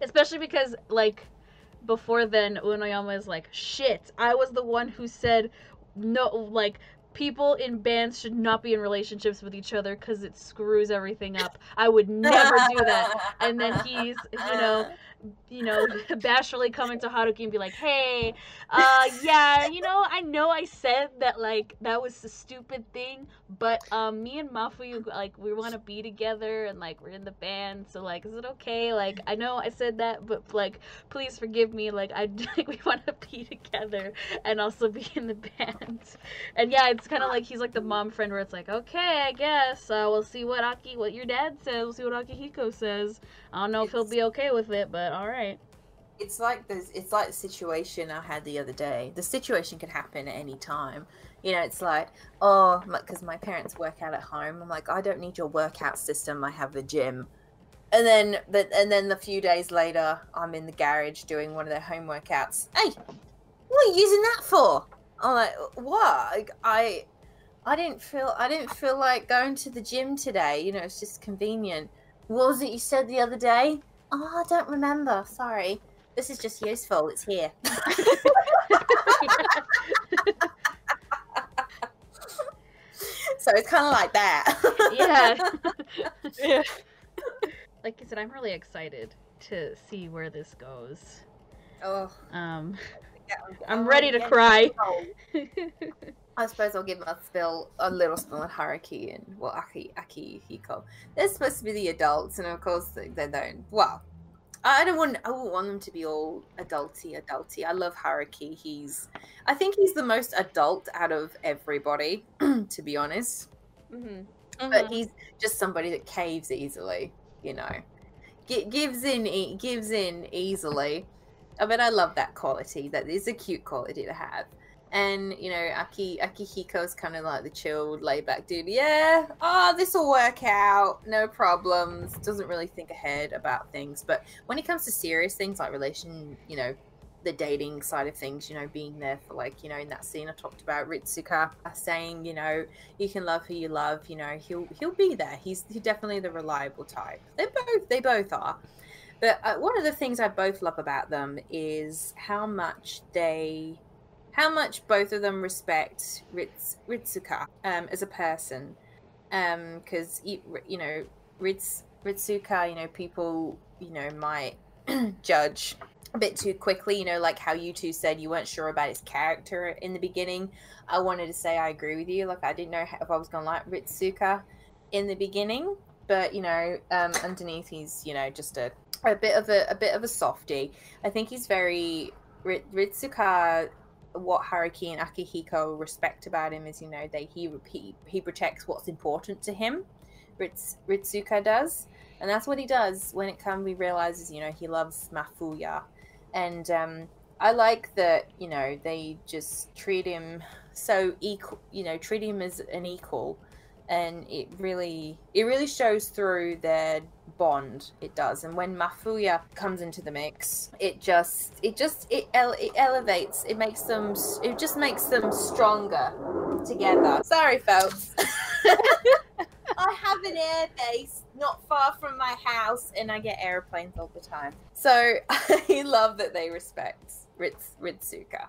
Especially because like before then, Uenoyama is like, shit, I was the one who said no, like, people in bands should not be in relationships with each other because it screws everything up. I would never do that. And then he's, you know, bashfully coming to Haruki and be like, hey, I know I said that, like, that was a stupid thing, but me and Mafuyu, like, we want to be together and, like, we're in the band, so, like, is it okay? Like, I know I said that, but, like, please forgive me. Like, we want to be together and also be in the band. And, yeah, it's kind of like he's, like, the mom friend where it's like, okay, I guess we'll see what your dad says. We'll see what Akihiko says. I don't know if he'll be okay with it, but all right. It's like the situation I had the other day. The situation could happen at any time. You know, it's like, because my parents work out at home. I'm like, I don't need your workout system. I have the gym. And then, a few days later, I'm in the garage doing one of their home workouts. Hey, what are you using that for? I'm like, what? Like, I didn't feel like going to the gym today. You know, it's just convenient. What was it you said the other day? Oh, I don't remember. Sorry. This is just useful. It's here. So it's kind of like that. Yeah. Yeah. Like I said, I'm really excited to see where this goes. Oh. I'm ready to cry. I suppose I'll give a little spill on Haruki and, well, Akihiko. They're supposed to be the adults, and of course they don't. Well, I wouldn't want them to be all adulty. I love Haruki. I think he's the most adult out of everybody, to be honest. Mm-hmm. Mm-hmm. But he's just somebody that caves easily, you know. Gives in easily. I mean, I love that quality. That is a cute quality to have. And, you know, Akihiko's kind of like the chilled, laid-back dude. Yeah, this'll work out. No problems. Doesn't really think ahead about things. But when it comes to serious things like relation, you know, the dating side of things, you know, being there for, like, you know, in that scene I talked about, Ritsuka saying, you know, you can love who you love. You know, he'll be there. He's definitely the reliable type. They both are. But one of the things I both love about them is how much both of them respect Ritsuka as a person. Because, you know, Ritsuka, you know, people, you know, might judge a bit too quickly, you know, like how you two said you weren't sure about his character in the beginning. I wanted to say I agree with you. Like, I didn't know if I was going to like Ritsuka in the beginning. But, you know, underneath he's, you know, just a bit of a softie. I think he's very... Ritsuka... what Haruki and Akihiko respect about him is, you know, that he protects what's important to him. Ritsuka does, and that's what he does. When it comes, we realizes, you know, he loves Mafuyu, and I like that, you know, they just treat him so equal, you know, treat him as an equal, and it really shows through their bond. It does. And when Mafuyu comes into the mix, it elevates, it just makes them stronger together. Sorry, folks. I have an air base not far from my house, and I get airplanes all the time. So I love that they respect Ritsuka.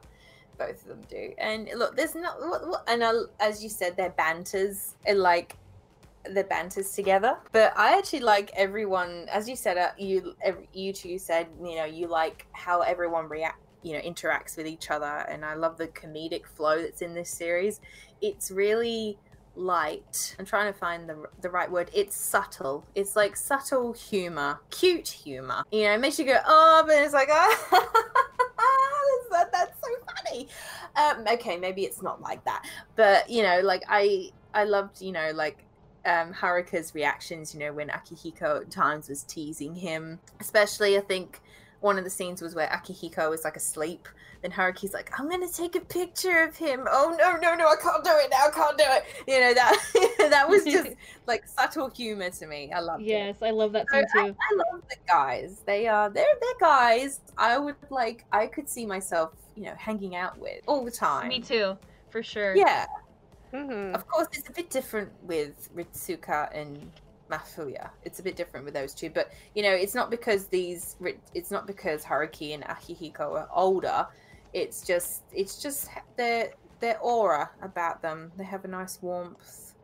Both of them do. And look, there's not. And as you said, their banters are like. The banters together, but I actually like everyone. As you said, you two said, you know, you like how everyone interacts with each other, and I love the comedic flow that's in this series. It's really light. I'm trying to find the right word. It's subtle. It's like subtle humor, cute humor. You know, it makes you go, oh, but it's like, oh, that's so funny. Okay, maybe it's not like that, but you know, like I loved, you know, like. Haruka's reactions, you know, when Akihiko at times was teasing him. Especially, I think one of the scenes was where Akihiko was like asleep, then Haruki's like, I'm gonna take a picture of him. Oh no, I can't do it now, I can't do it. You know, that was just like subtle humor to me. I loved it. Yes, I love that scene too. I love the guys. They're guys I could see myself, you know, hanging out with all the time. Me too, for sure. Yeah. Mm-hmm. Of course, it's a bit different with Ritsuka and Mafuyu. It's a bit different with those two, but you know, it's not because Haruki and Akihiko are older. It's just their aura about them. They have a nice warmth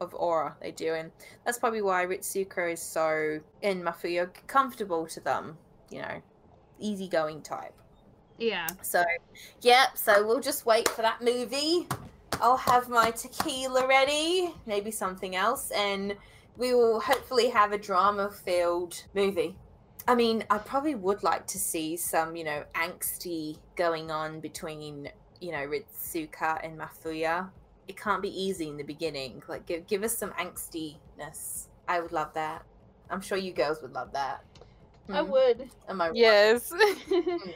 of aura. They do, and that's probably why Ritsuka is so and Mafuyu comfortable to them. You know, easygoing type. Yeah. So, yeah. So we'll just wait for that movie. I'll have my tequila ready, maybe something else, and we will hopefully have a drama-filled movie. I mean, I probably would like to see some, you know, angsty going on between, you know, Ritsuka and Mafuyu. It can't be easy in the beginning. Like, give us some angstiness. I would love that. I'm sure you girls would love that. I would. Am I right? Yes.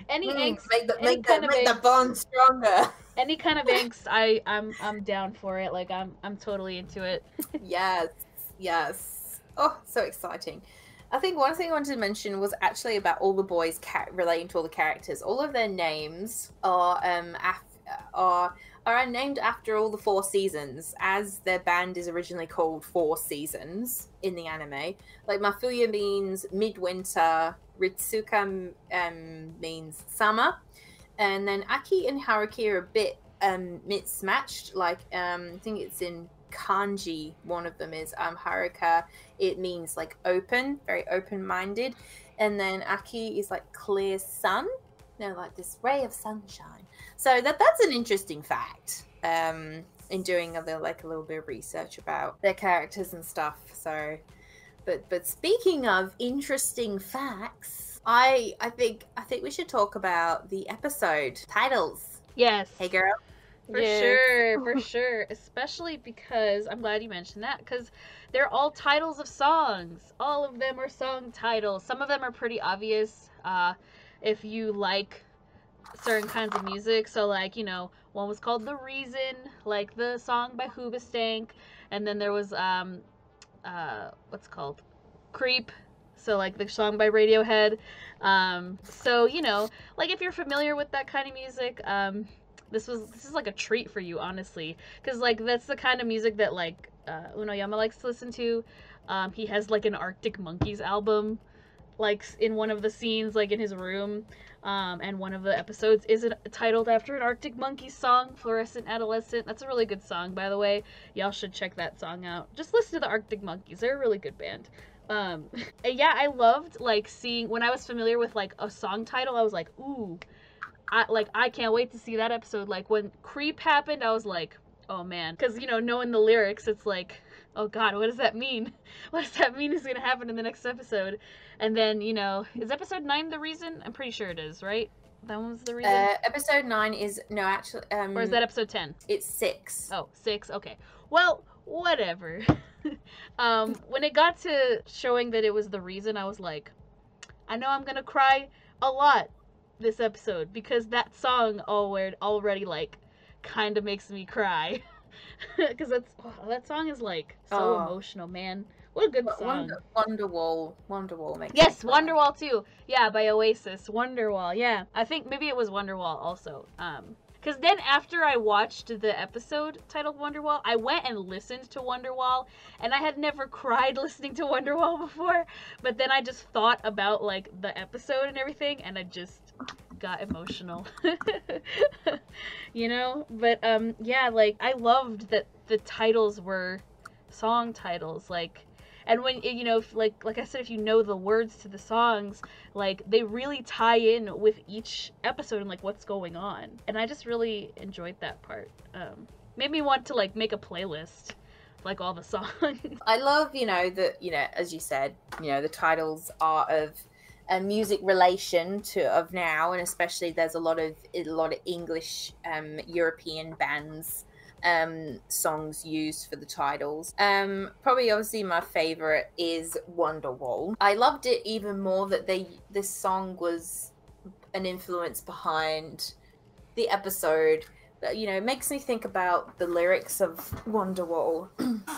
Any angst, make the bond stronger. Any kind of angst, I'm down for it. Like I'm totally into it. Yes. Oh, so exciting. I think one thing I wanted to mention was actually about all the boys relating to all the characters. All of their names are named after all the four seasons, as their band is originally called Four Seasons in the anime. Like Mafuyu means midwinter, Ritsuka means summer, and then Aki and Haruki are a bit mismatched. Like I think it's in kanji one of them is Haruka, it means like open, very open-minded, and then Aki is like clear sun, you know, like this ray of sunshine. So that's an interesting fact in doing a little bit of research about their characters and stuff. So but speaking of interesting facts, I think we should talk about the episode titles. Yes. Hey girl. For sure. Especially because I'm glad you mentioned that, because they're all titles of songs. All of them are song titles. Some of them are pretty obvious if you like certain kinds of music. So like, you know, one was called The Reason, like the song by Hoobastank. And then there was what's it called? Creep. So like the song by Radiohead. So, you know, like if you're familiar with that kind of music, This is like a treat for you, honestly, because like that's the kind of music that like Uenoyama likes to listen to. He has like an Arctic Monkeys album, like in one of the scenes, like in his room, and one of the episodes is titled after an Arctic Monkeys song, Fluorescent Adolescent. That's a really good song, by the way. Y'all should check that song out. Just listen to the Arctic Monkeys; they're a really good band. Yeah, I loved like seeing when I was familiar with like a song title, I was like, ooh. I can't wait to see that episode. Like, when Creep happened, I was like, oh, man. Because, you know, knowing the lyrics, it's like, oh, God, what does that mean? What does that mean is going to happen in the next episode? And then, you know, is episode 9 The Reason? I'm pretty sure it is, right? That one was The Reason? Episode 9 is, no, actually... or is that episode 10? It's 6. Oh, 6, okay. Well, whatever. When it got to showing that it was The Reason, I was like, I know I'm going to cry a lot this episode, because that song already like kind of makes me cry, because that song is like so emotional, man. What a good song. Wonderwall makes yes me Wonderwall cry. Too, yeah, by Oasis. Wonderwall, yeah, I think maybe it was Wonderwall also, because then after I watched the episode titled Wonderwall, I went and listened to Wonderwall, and I had never cried listening to Wonderwall before, but then I just thought about, like, the episode and everything, and I just got emotional. You know? But, yeah, like, I loved that the titles were song titles, like... And when, you know, like I said, if you know the words to the songs, like, they really tie in with each episode and, like, what's going on. And I just really enjoyed that part. Made me want to, like, make a playlist, like, all the songs. I love, you know, that, you know, as you said, you know, the titles are of a music relation of now, and especially there's a lot of English, European bands. Songs used for the titles. Probably obviously my favorite is Wonderwall. I loved it even more that this song was an influence behind the episode. That, you know, it makes me think about the lyrics of Wonderwall,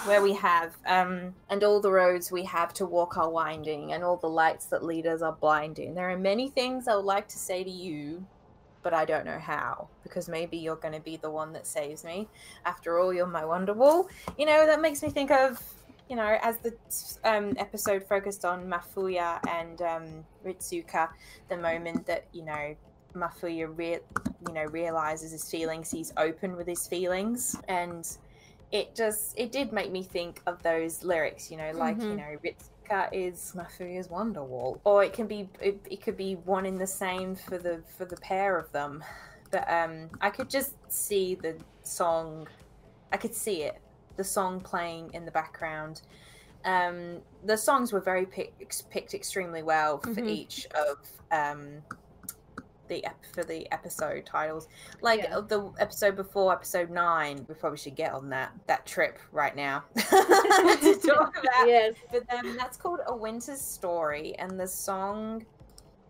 where we have and all the roads we have to walk are winding, and all the lights that lead us are blinding. There are many things I would like to say to you, but I don't know how, because maybe you're going to be the one that saves me. After all, you're my Wonderwall. You know, that makes me think of, you know, as the episode focused on Mafuya and Ritsuka, the moment that, you know, Mafuya realizes his feelings, he's open with his feelings, and it did make me think of those lyrics, you know, like, mm-hmm. You know, Ritsuka is Mafuya's Wonderwall, or it could be one in the same for the pair of them. But I could just see the song, playing in the background. The songs were very picked extremely well for mm-hmm. each of the episode titles, like yeah. The episode before, episode 9. We probably should get on that trip right now to talk about. Yes, but that's called A Winter's Story, and the song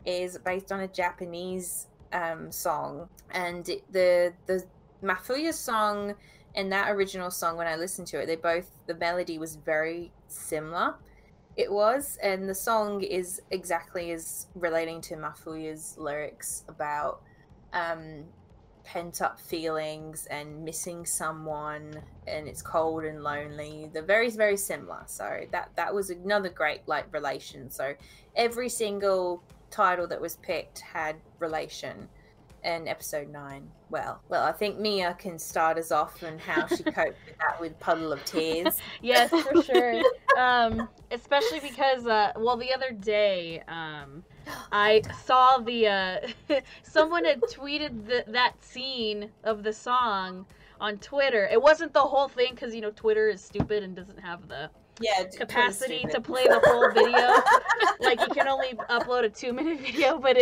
is based on a Japanese song. And the Mafuya song and that original song, when I listened to it, the melody was very similar. It was, and the song is exactly as relating to Mafuyu's lyrics about pent-up feelings and missing someone, and it's cold and lonely. They're very, very similar. So that was another great like relation. So every single title that was picked had relation. And episode 9, well, I think Mia can start us off and how she coped with that with Puddle of Tears. Yes, for sure. Especially because, the other day, I saw someone had tweeted that scene of the song on Twitter. It wasn't the whole thing because, Twitter is stupid and doesn't have the capacity to play the whole video. Like, you can only upload a 2-minute video, but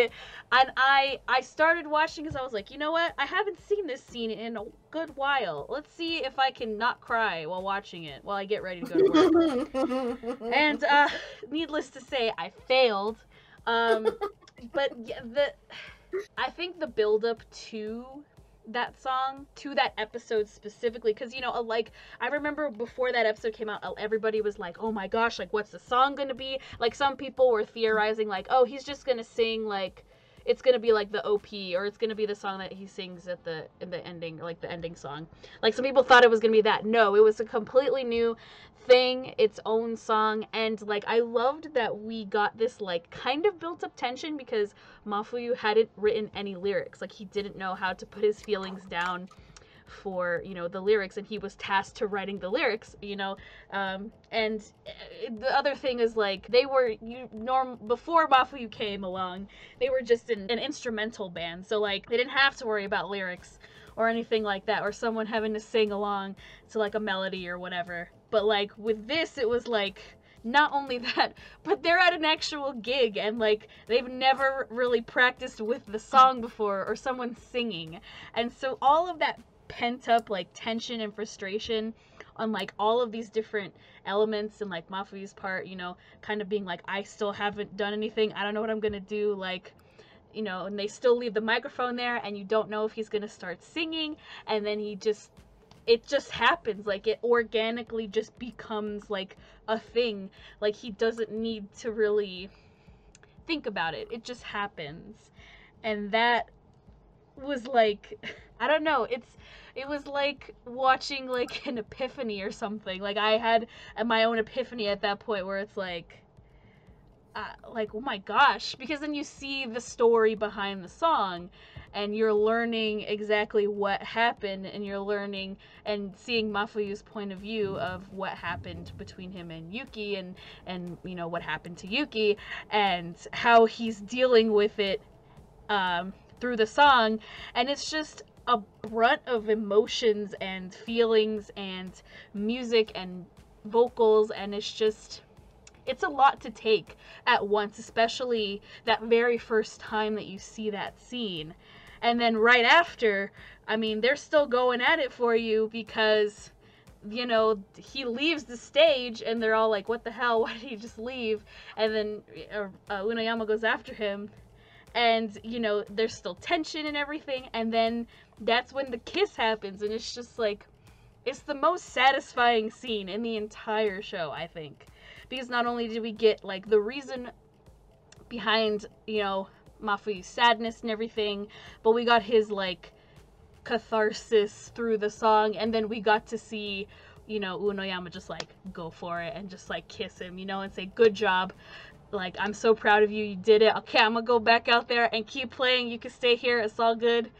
I started watching because I was like, you know what, I haven't seen this scene in a good while. Let's see if I can not cry while watching it while I get ready to go to work. And needless to say, I failed. But yeah, I think the build-up to that song, to that episode specifically, because I remember before that episode came out, everybody was like, oh my gosh, like, what's the song gonna be? Like, some people were theorizing like, oh, he's just gonna sing, like, it's gonna be like the OP, or it's gonna be the song that he sings at the ending, like the ending song. Like, some people thought it was gonna be that. No, it was a completely new thing, its own song. And like, I loved that we got this like kind of built up tension because Mafuyu hadn't written any lyrics. Like, he didn't know how to put his feelings down for the lyrics, and he was tasked to writing the lyrics, and the other thing is, like, they were before Mafuyu came along, they were just in an instrumental band, so like they didn't have to worry about lyrics or anything like that, or someone having to sing along to like a melody or whatever. But like with this, it was like, not only that, but they're at an actual gig, and like they've never really practiced with the song before or someone singing, and so all of that pent up like tension and frustration on like all of these different elements, and like Mafuyu's part, kind of being like, I still haven't done anything, I don't know what I'm gonna do, like, and they still leave the microphone there, and you don't know if he's gonna start singing, and then it just happens, like, it organically just becomes like a thing, like he doesn't need to really think about it, it just happens. And that was like, I don't know, it was like watching like an epiphany or something. Like, I had my own epiphany at that point where it's like, oh my gosh, because then you see the story behind the song, and you're learning exactly what happened, and you're learning and seeing Mafuyu's point of view of what happened between him and Yuki, and what happened to Yuki, and how he's dealing with it through the song. And it's just a brunt of emotions and feelings and music and vocals, and it's a lot to take at once, especially that very first time that you see that scene. And then right after, I mean, they're still going at it for you because he leaves the stage, and they're all like, what the hell, why did he just leave? And then Uenoyama goes after him, and there's still tension and everything, and then that's when the kiss happens, and it's just like, it's the most satisfying scene in the entire show, I think, because not only did we get like the reason behind Mafuyu's sadness and everything, but we got his like catharsis through the song, and then we got to see Uenoyama just like go for it and just like kiss him, and say, good job, like, I'm so proud of you, you did it, okay, I'm gonna go back out there and keep playing, you can stay here, it's all good,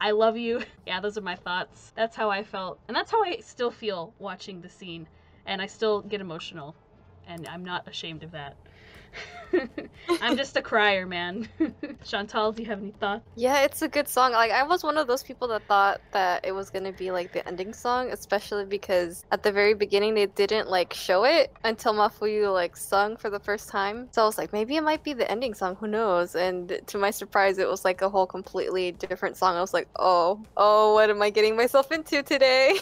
I love you. Yeah, those are my thoughts. That's how I felt, and that's how I still feel watching the scene, and I still get emotional, and I'm not ashamed of that. I'm just a crier, man. Chantal, do you have any thoughts? Yeah, it's a good song. Like, I was one of those people that thought that it was gonna be like the ending song, especially because at the very beginning they didn't like show it until Mafuyu like sung for the first time. So I was like, maybe it might be the ending song, who knows? And to my surprise, it was like a whole completely different song. I was like, oh, what am I getting myself into today?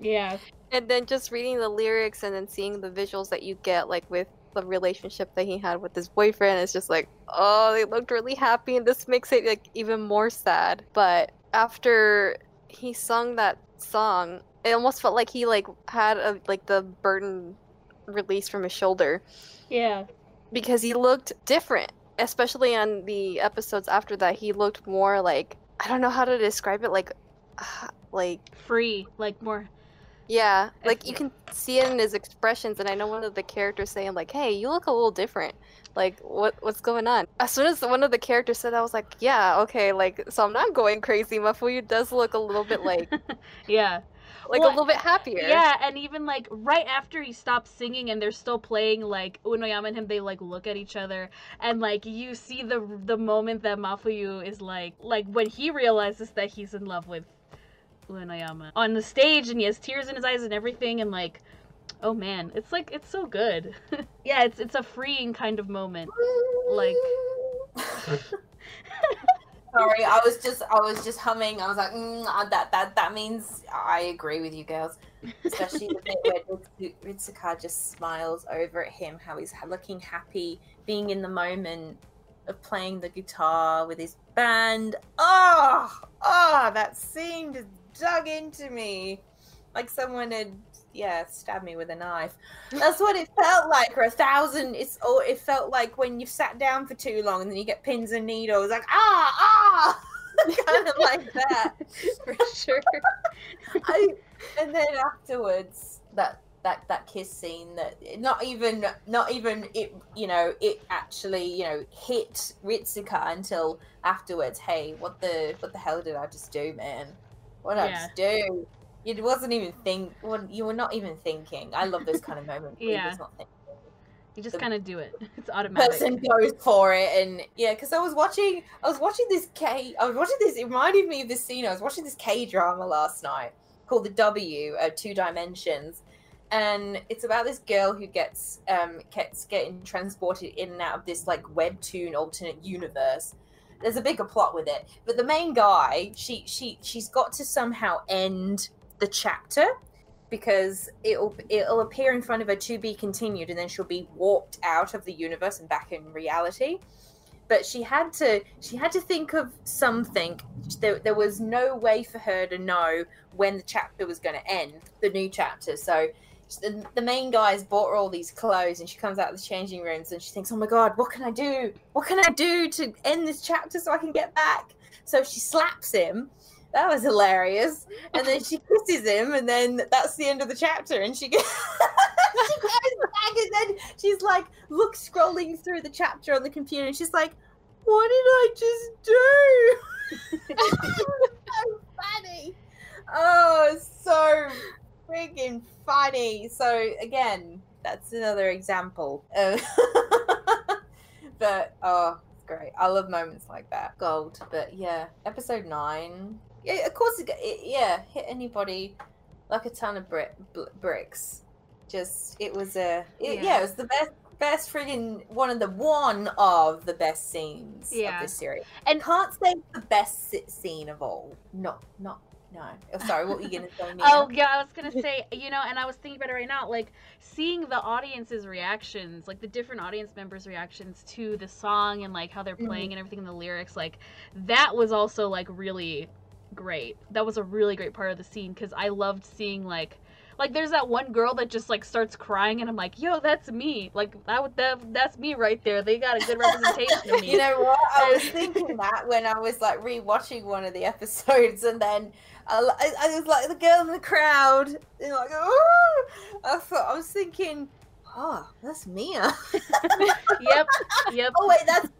Yeah. And then just reading the lyrics and then seeing the visuals that you get, like with the relationship that he had with his boyfriend, it's just like, oh, they looked really happy, and this makes it like even more sad. But after he sung that song, it almost felt like he like had the burden released from his shoulder. Yeah. Because he looked different, especially on the episodes after that. He looked more like, I don't know how to describe it, like free, like more. Yeah, like you can see it in his expressions, and I know one of the characters saying like, hey, you look a little different, like what's going on? As soon as one of the characters said that, I was like, yeah, okay, like, so I'm not going crazy. Mafuyu does look a little bit like yeah, like, well, a little bit happier. Yeah, and even like right after he stops singing and they're still playing, like Uenoyama and him, they like look at each other, and like you see the moment that Mafuyu is like when he realizes that he's in love with Uenoyama on the stage, and he has tears in his eyes and everything, and like, oh man, it's like, it's so good. Yeah, it's a freeing kind of moment, like. Sorry, I was just humming. I was like, that means I agree with you girls, especially the bit where Ritsuka just smiles over at him, how he's looking happy, being in the moment of playing the guitar with his band. Oh, that scene just dug into me like someone had stabbed me with a knife. That's what it felt like. For 1,000, it felt like when you've sat down for too long and then you get pins and needles, like kind of like that. For sure. And then afterwards, that kiss scene, that not even it, you know, it actually, you know, hit Ritsuka until afterwards. Hey, what the hell did I just do, man? What did I just do? It wasn't even you were not even thinking. I love those kind of moments. Yeah. Not you just kind of do it. It's automatic. Person goes for it, and yeah, because I was watching this. It reminded me of this scene. I was watching this K-drama last night called The W, Two Dimensions. And it's about this girl who gets getting transported in and out of this like webtoon alternate universe. There's a bigger plot with it, but the main guy, she's got to somehow end the chapter because it'll appear in front of her to be continued, and then she'll be warped out of the universe and back in reality. But she had to think of something. There was no way for her to know when the chapter was going to end, the new chapter. So the main guy's bought her all these clothes, and she comes out of the changing rooms and she thinks, oh my god, what can I do to end this chapter so I can get back? So she slaps him. That was hilarious. And then she kisses him, and then that's the end of the chapter, and she gets she goes back, and then she's like scrolling through the chapter on the computer, and she's like, what did I just do? So funny. Oh, so freaking funny. So again, that's another example. But oh, great. I love moments like that. Gold. But yeah, episode 9. Yeah, of course. It hit anybody like a ton of bricks. Just it was the best friggin' one of the best scenes of this series. And can't say the best scene of all. No. Oh, sorry, what were you going to say? Oh, yeah, I was going to say, you know, and I was thinking about it right now, like, seeing the audience's reactions, like, the different audience members' reactions to the song and, like, how they're playing and everything in the lyrics, like, that was also, like, really great. That was a really great part of the scene, because I loved seeing, like, there's that one girl that just, like, starts crying, and I'm like, yo, that's me. Like, that's me right there. They got a good representation of me. You know what? I was thinking that when I was, like, rewatching one of the episodes, and then I was like, the girl in the crowd, and like, oh! I was thinking, oh, that's Mia. Yep. Oh, wait, that's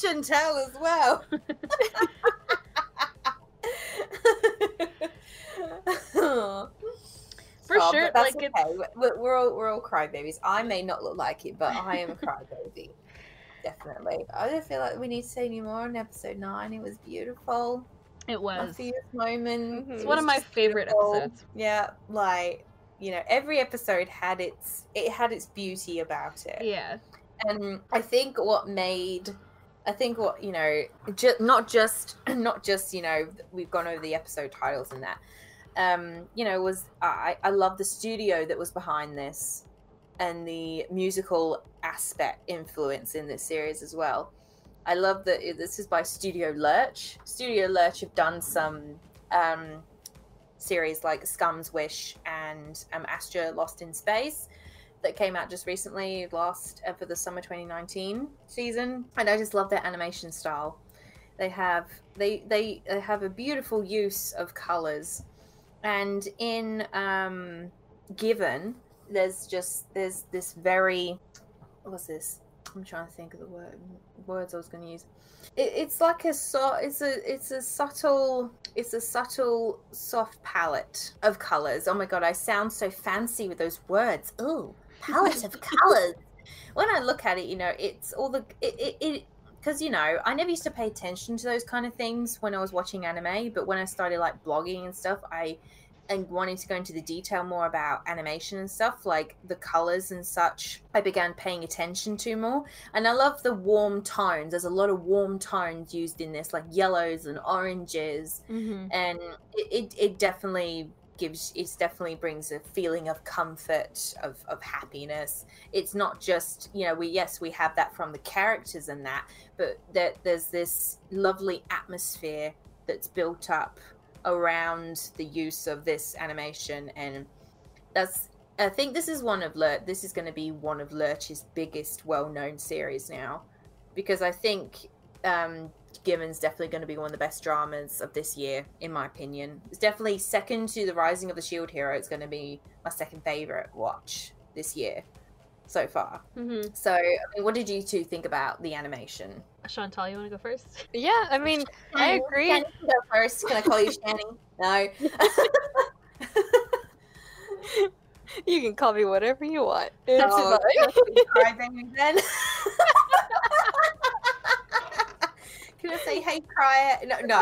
Chantal as well. Sure, that's like, okay. We're all crybabies. I may not look like it, but I am a crybaby. Definitely. I don't feel like we need to say any more on episode 9. It was beautiful. It was. My moment. Mm-hmm. It's one of my favorite episodes. Yeah, like, you know, every episode had its beauty about it. Yeah. And I think what, you know, not just, you know, we've gone over the episode titles and that. You know, I love the studio that was behind this, and the musical aspect influence in this series as well. I love that this is by Studio Lurch. Studio Lurch have done some series like Scum's Wish and Astra Lost in Space, that came out just recently, last for the summer 2019 season, and I just love their animation style. They have a beautiful use of colors, and in Given, there's this very, what was this? I'm trying to think of the words I was going to use. It's a subtle soft palette of colors. Oh my god, I sound so fancy with those words. Ooh, palette of colors. When I look at it, you know, it's all the because, you know, I never used to pay attention to those kind of things when I was watching anime, but when I started like blogging and stuff, and wanting to go into the detail more about animation and stuff, like the colors and such, I began paying attention to more. And I love the warm tones. There's a lot of warm tones used in this, like yellows and oranges. Mm-hmm. And it definitely gives, it definitely brings a feeling of comfort, of happiness. It's not just, you know, we have that from the characters and that, but there's this lovely atmosphere that's built up around the use of this animation, and this is going to be one of Lurch's biggest well-known series now, because I think Given's definitely going to be one of the best dramas of this year, in my opinion. It's definitely second to The Rising of the Shield Hero. It's going to be my second favorite watch this year so far. Mm-hmm. So, I mean, what did you two think about the animation? Chantal, you want to go first? Yeah, I mean, I agree. Can you go first? Can I call you Shannon? No. You can call me whatever you want. Then. Can I say, hey, Cryer? No.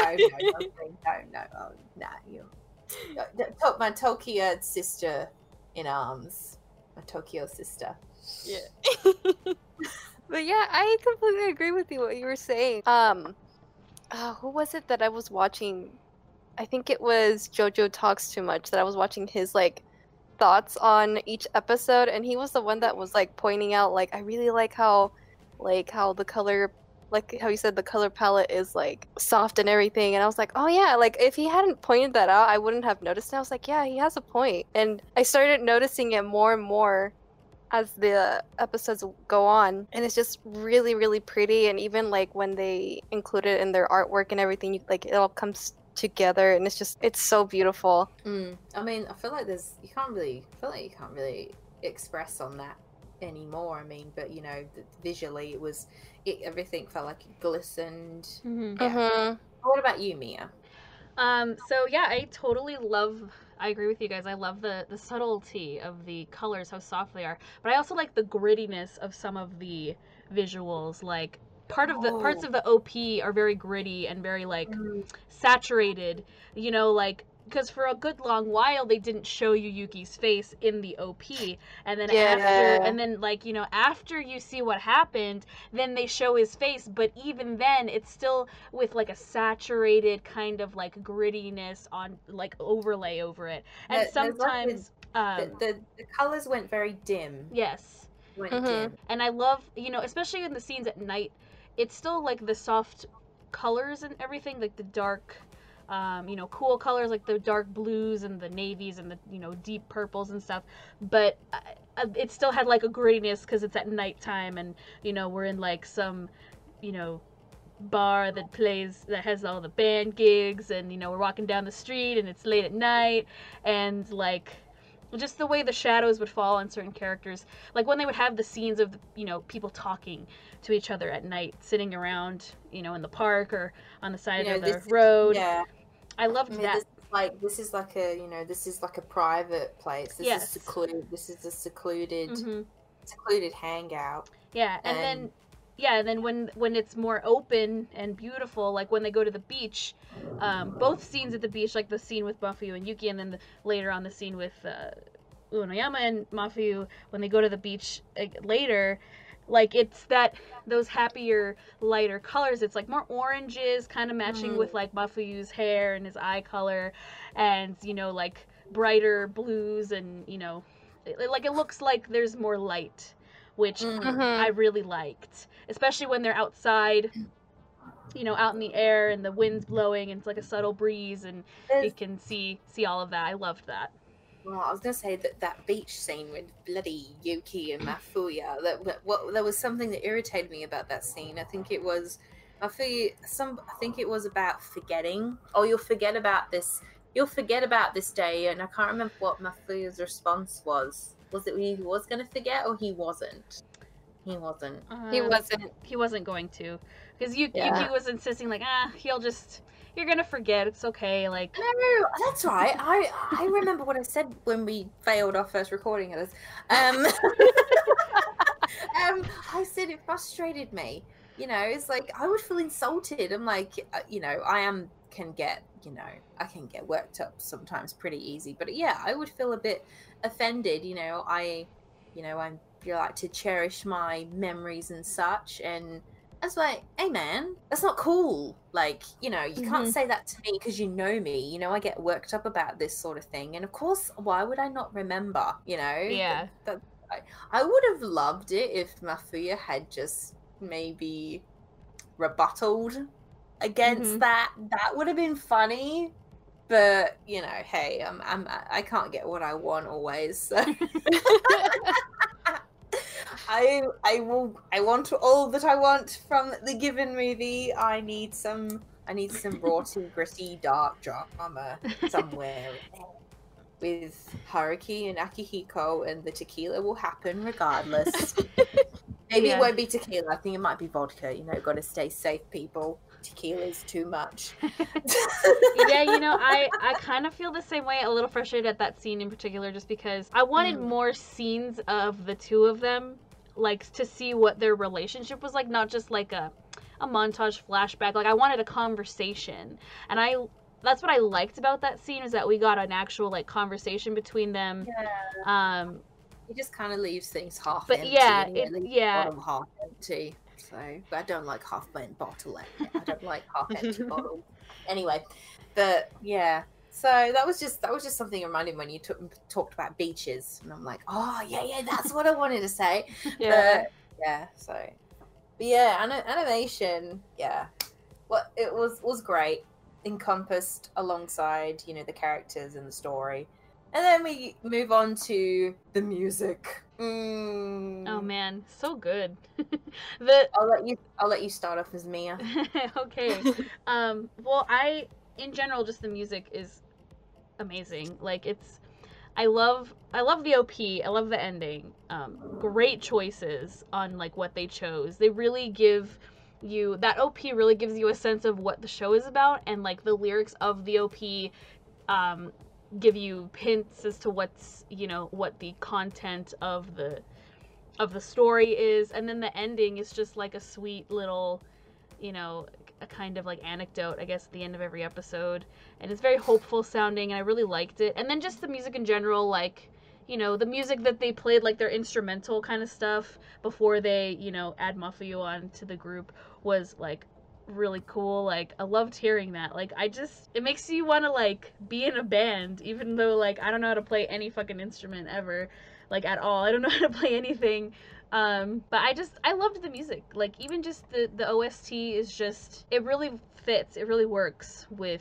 My Tokyo sister in arms. My Tokyo sister. Yeah. But yeah, I completely agree with you, what you were saying. Who was it that I was watching? I think it was JoJo Talks Too Much, that I was watching his, like, thoughts on each episode, and he was the one that was, like, pointing out, like, I really like how the color, like, how you said the color palette is, like, soft and everything, and I was like, oh yeah, like, if he hadn't pointed that out, I wouldn't have noticed, and I was like, yeah, he has a point, and I started noticing it more and more as the episodes go on, and it's just really, really pretty. And even like when they include it in their artwork and everything, it all comes together, and it's so beautiful. Mm. I mean, I feel like you can't really express on that anymore. I mean, but you know, visually, everything felt like it glistened. Mm-hmm. Yeah. Mm-hmm. What about you, Mia? So yeah, I agree with you guys. I love the subtlety of the colors, how soft they are. But I also like the grittiness of some of the visuals. Like parts of the OP are very gritty and very like saturated, you know, like, because for a good long while they didn't show you Yuki's face in the OP, and then after you see what happened, then they show his face, but even then it's still with like a saturated kind of like grittiness on like overlay over it, and sometimes the colors went very dim. Yes. Mm-hmm. Dim. And I love, you know, especially in the scenes at night, it's still like the soft colors and everything, like the dark, you know, cool colors, like the dark blues and the navies and the, you know, deep purples and stuff, but it still had like a grittiness because it's at nighttime, and you know, we're in like some, you know, bar that has all the band gigs, and you know, we're walking down the street and it's late at night, and like just the way the shadows would fall on certain characters, like when they would have the scenes of, you know, people talking to each other at night, sitting around, you know, in the park or on the side of the road. Yeah. I loved that. This is like a private place. This yes. is secluded. This is a secluded, mm-hmm. secluded hangout. Yeah, and then when it's more open and beautiful, like when they go to the beach, both scenes at the beach, like the scene with Mafuyu and Yuki, and then later on the scene with Uenoyama and Mafuyu, when they go to the beach later. Like, it's those happier, lighter colors. It's, like, more oranges, kind of matching with, like, Mafuyu's hair and his eye color. And, you know, like, brighter blues and, you know, it looks like there's more light, which mm-hmm. I really liked. Especially when they're outside, you know, out in the air and the wind's blowing and it's, like, a subtle breeze and you can see all of that. I loved that. Well, I was going to say that that beach scene with bloody Yuki and Mafuyu, there was something that irritated me about that scene. I think it was, I think it was about forgetting. Oh, you'll forget about this day. And I can't remember what Mafuyu's response was. Was it he was going to forget or he wasn't? He wasn't going to. Because Yuki was insisting, like, he'll just... You're gonna forget. It's okay. Like, no, that's right. I remember what I said when we failed our first recording of this. I said it frustrated me. You know, it's like I would feel insulted. I'm like, you know, I can get worked up sometimes pretty easy. But yeah, I would feel a bit offended. You know, I like to cherish my memories and such, and. I was like, hey man, that's not cool. Like, you know, you can't say that to me because you know me. You know, I get worked up about this sort of thing. And of course, why would I not remember, you know? Yeah. I would have loved it if Mafuyu had just maybe rebutted against that. That would have been funny. But, you know, hey, I can't get what I want always. So. I want all that I want from the Given movie. I need some raunchy, gritty, dark drama somewhere with Haruki and Akihiko, and the tequila will happen regardless. Maybe it won't be tequila. I think it might be vodka. You know, gotta stay safe, people. Tequila is too much. Yeah, you know, I kind of feel the same way, a little frustrated at that scene in particular, just because I wanted more scenes of the two of them, like, to see what their relationship was like, not just like a montage flashback. Like, I wanted a conversation, and that's what I liked about that scene, is that we got an actual, like, conversation between them. Yeah. It just kind of leaves things half empty. But yeah, bottom half empty. So, but I don't like half-bent bottle. I don't like half-empty bottle. Anyway, but yeah. So that was just something reminding me when you talked about beaches, and I'm like, oh yeah, that's what I wanted to say. Yeah. But, yeah. So, but yeah, animation. Yeah. Well, it was great. Encompassed alongside, you know, the characters and the story, and then we move on to the music. Oh man, so good. I'll let you start off as Mia. Okay. Well, in general, just the music is amazing. Like, I love the OP. I love the ending. Great choices on, like, what they chose. They really give you that OP really gives you a sense of what the show is about, and, like, the lyrics of the OP give you hints as to what's, you know, what the content of the story is. And then the ending is just like a sweet little, you know, a kind of like anecdote, I guess, at the end of every episode. And it's very hopeful sounding, and I really liked it. And then just the music in general, like, you know, the music that they played, like their instrumental kind of stuff before they, you know, add Mafuyu on to the group, was like really cool. Like, I loved hearing that. Like, it makes you want to, like, be in a band, even though, like, I don't know how to play any fucking instrument ever, like, at all. I don't know how to play anything, but I loved the music. Like, even just the OST is just, it really fits, it really works with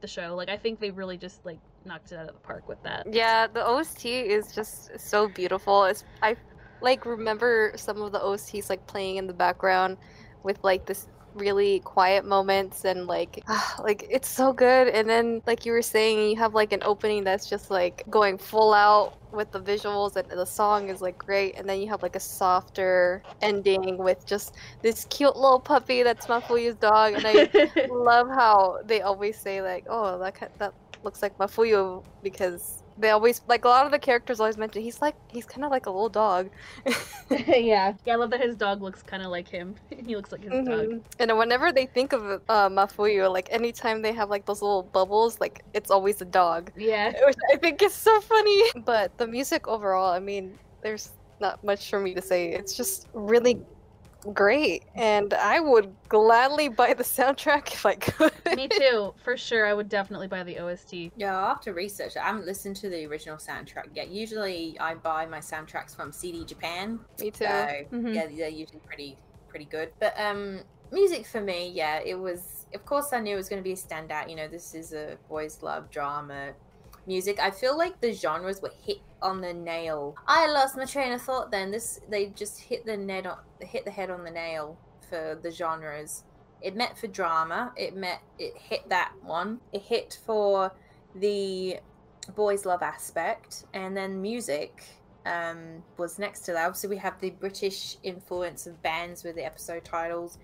the show. Like, I think they really just, like, knocked it out of the park with that. Yeah, the OST is just so beautiful. I like remember some of the OSTs, like, playing in the background with, like, this really quiet moments, and like it's so good. And then, like you were saying, you have like an opening that's just like going full out with the visuals, and the song is like great, and then you have like a softer ending with just this cute little puppy that's Mafuyu's dog. And I love how they always say, like, oh, that looks like Mafuyu, because they always, like, a lot of the characters always mention he's kind of like a little dog. Yeah, I love that his dog looks kind of like him. He looks like his dog. And whenever they think of Mafuyu, like, anytime they have, like, those little bubbles, like, it's always a dog. Yeah. Which I think is so funny. But the music overall, I mean, there's not much for me to say. It's just really great, and I would gladly buy the soundtrack if I could. Me too, for sure. I would definitely buy the OST. Yeah, I'll have to research. I haven't listened to the original soundtrack yet. Usually I buy my soundtracks from CD Japan. Me too. So, yeah, they're usually pretty good. But music for me, yeah, it was, of course I knew it was going to be a standout. You know, this is a boys love drama. music. I feel like the genres were hit on the nail. I lost my train of thought then. They just hit the head on the nail for the genres. It meant for drama. It hit that one. It hit for the boys' love aspect, and then music was next to that. Obviously, we have the British influence of bands with the episode titles.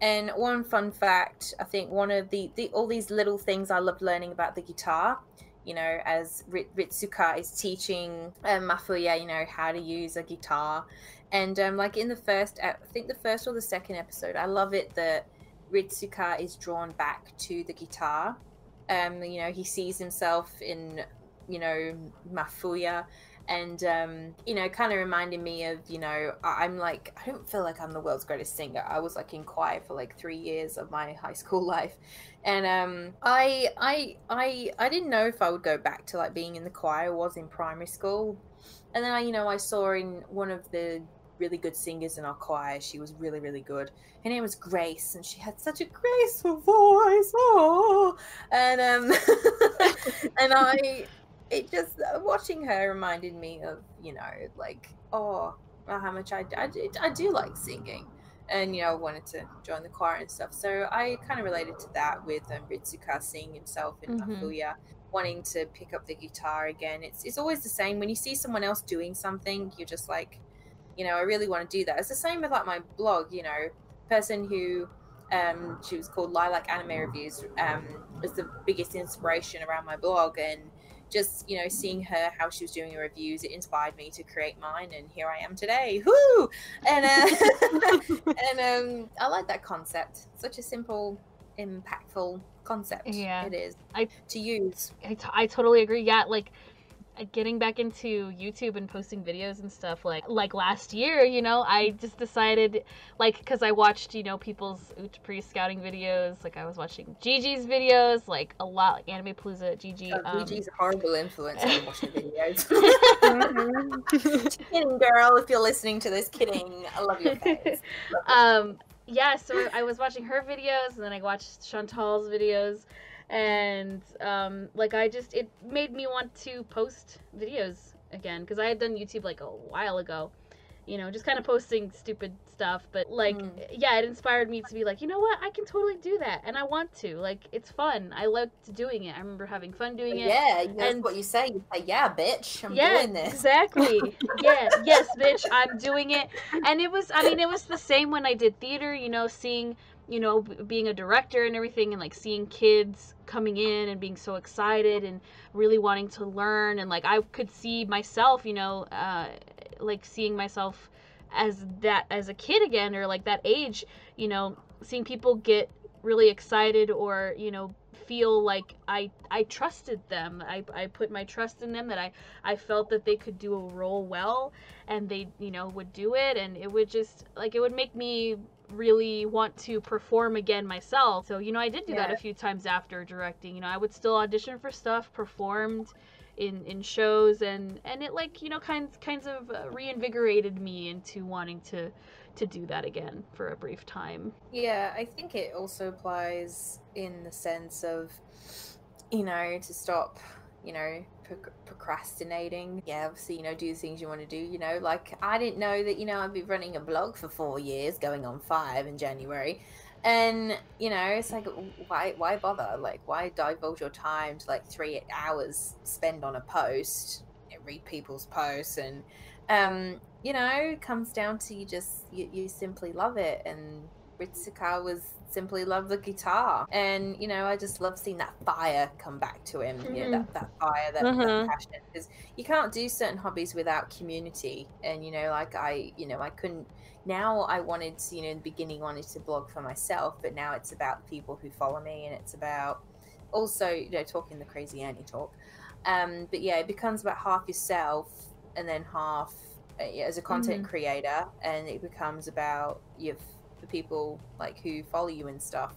And one fun fact, I think one of the all these little things I loved learning about the guitar, you know, as Ritsuka is teaching Mafuya, you know, how to use a guitar. And like in the first, I think the first or the second episode, I love it that Ritsuka is drawn back to the guitar. You know, he sees himself in, you know, Mafuya. And, you know, kind of reminded me of, you know, I'm like, I don't feel like I'm the world's greatest singer. I was like in choir for like 3 years of my high school life. And I didn't know if I would go back to like being in the choir. I was in primary school. And then, you know, I saw in one of the really good singers in our choir. She was really, really good. Her name was Grace, and she had such a graceful voice. Oh, and and it just watching her reminded me of, you know, like, oh, well, how much I do like singing, and you know, I wanted to join the choir and stuff. So I kind of related to that with Ritsuka seeing himself in Mafuya, wanting to pick up the guitar again. It's always the same when you see someone else doing something. You're just like, you know, I really want to do that. It's the same with like my blog. You know, person who she was called Lilac Anime Reviews was the biggest inspiration around my blog, and just, you know, seeing her, how she was doing her reviews, it inspired me to create mine, and here I am today. Woo! And and I like that concept. Such a simple, impactful concept. Yeah, it is. I totally agree. Yeah, like getting back into YouTube and posting videos and stuff, like last year, you know, I just decided, like, because I watched, you know, people's pre scouting videos, like I was watching Gigi's videos, like a lot, like Anime Palooza, Gigi. Oh, Gigi's a horrible influence on watching videos. Kidding, girl, if you're listening to this, kidding. I love your face. Yeah, so I was watching her videos, and then I watched Chantal's videos. And like I just, it made me want to post videos again, because I had done YouTube like a while ago, you know, just kind of posting stupid stuff, but like yeah, it inspired me to be like, you know what, I can totally do that, and I want to, like, it's fun. I liked doing it. I remember having fun doing it. Yeah, that's what you say. You say, yeah, bitch, I'm doing this. Exactly. Yeah, yes, bitch, I'm doing it. And it was, I mean, it was the same when I did theater, you know, seeing, you know, being a director and everything, and like seeing kids coming in and being so excited and really wanting to learn, and like I could see myself, you know, like seeing myself as that, as a kid again, or like that age, you know, seeing people get really excited, or, you know, feel like I trusted them. I put my trust in them, that I felt that they could do a role well, and they, you know, would do it, and it would just, like, it would make me really want to perform again myself. So, you know, I did do that a few times after directing. You know, I would still audition for stuff, performed in shows, and it, like, you know, kinds of reinvigorated me into wanting to do that again for a brief time. Yeah, I think it also applies in the sense of, you know, to stop, you know, procrastinating. Yeah, obviously, you know, do the things you want to do, you know, like I didn't know that, you know, I'd be running a blog for 4 years, going on 5 in January. And, you know, it's like, why bother? Like, why divulge your time to like 3 hours spent on a post, read people's posts? And, you know, it comes down to you simply love it. And Ritsuka was simply love the guitar, and, you know, I just love seeing that fire come back to him, you know, that fire, that passion, because you can't do certain hobbies without community. And, you know, like I couldn't, now I wanted to, you know, in the beginning wanted to blog for myself, but now it's about the people who follow me, and it's about also, you know, talking the crazy Annie talk, but yeah, it becomes about half yourself and then half as a content creator, and it becomes about the people like who follow you and stuff.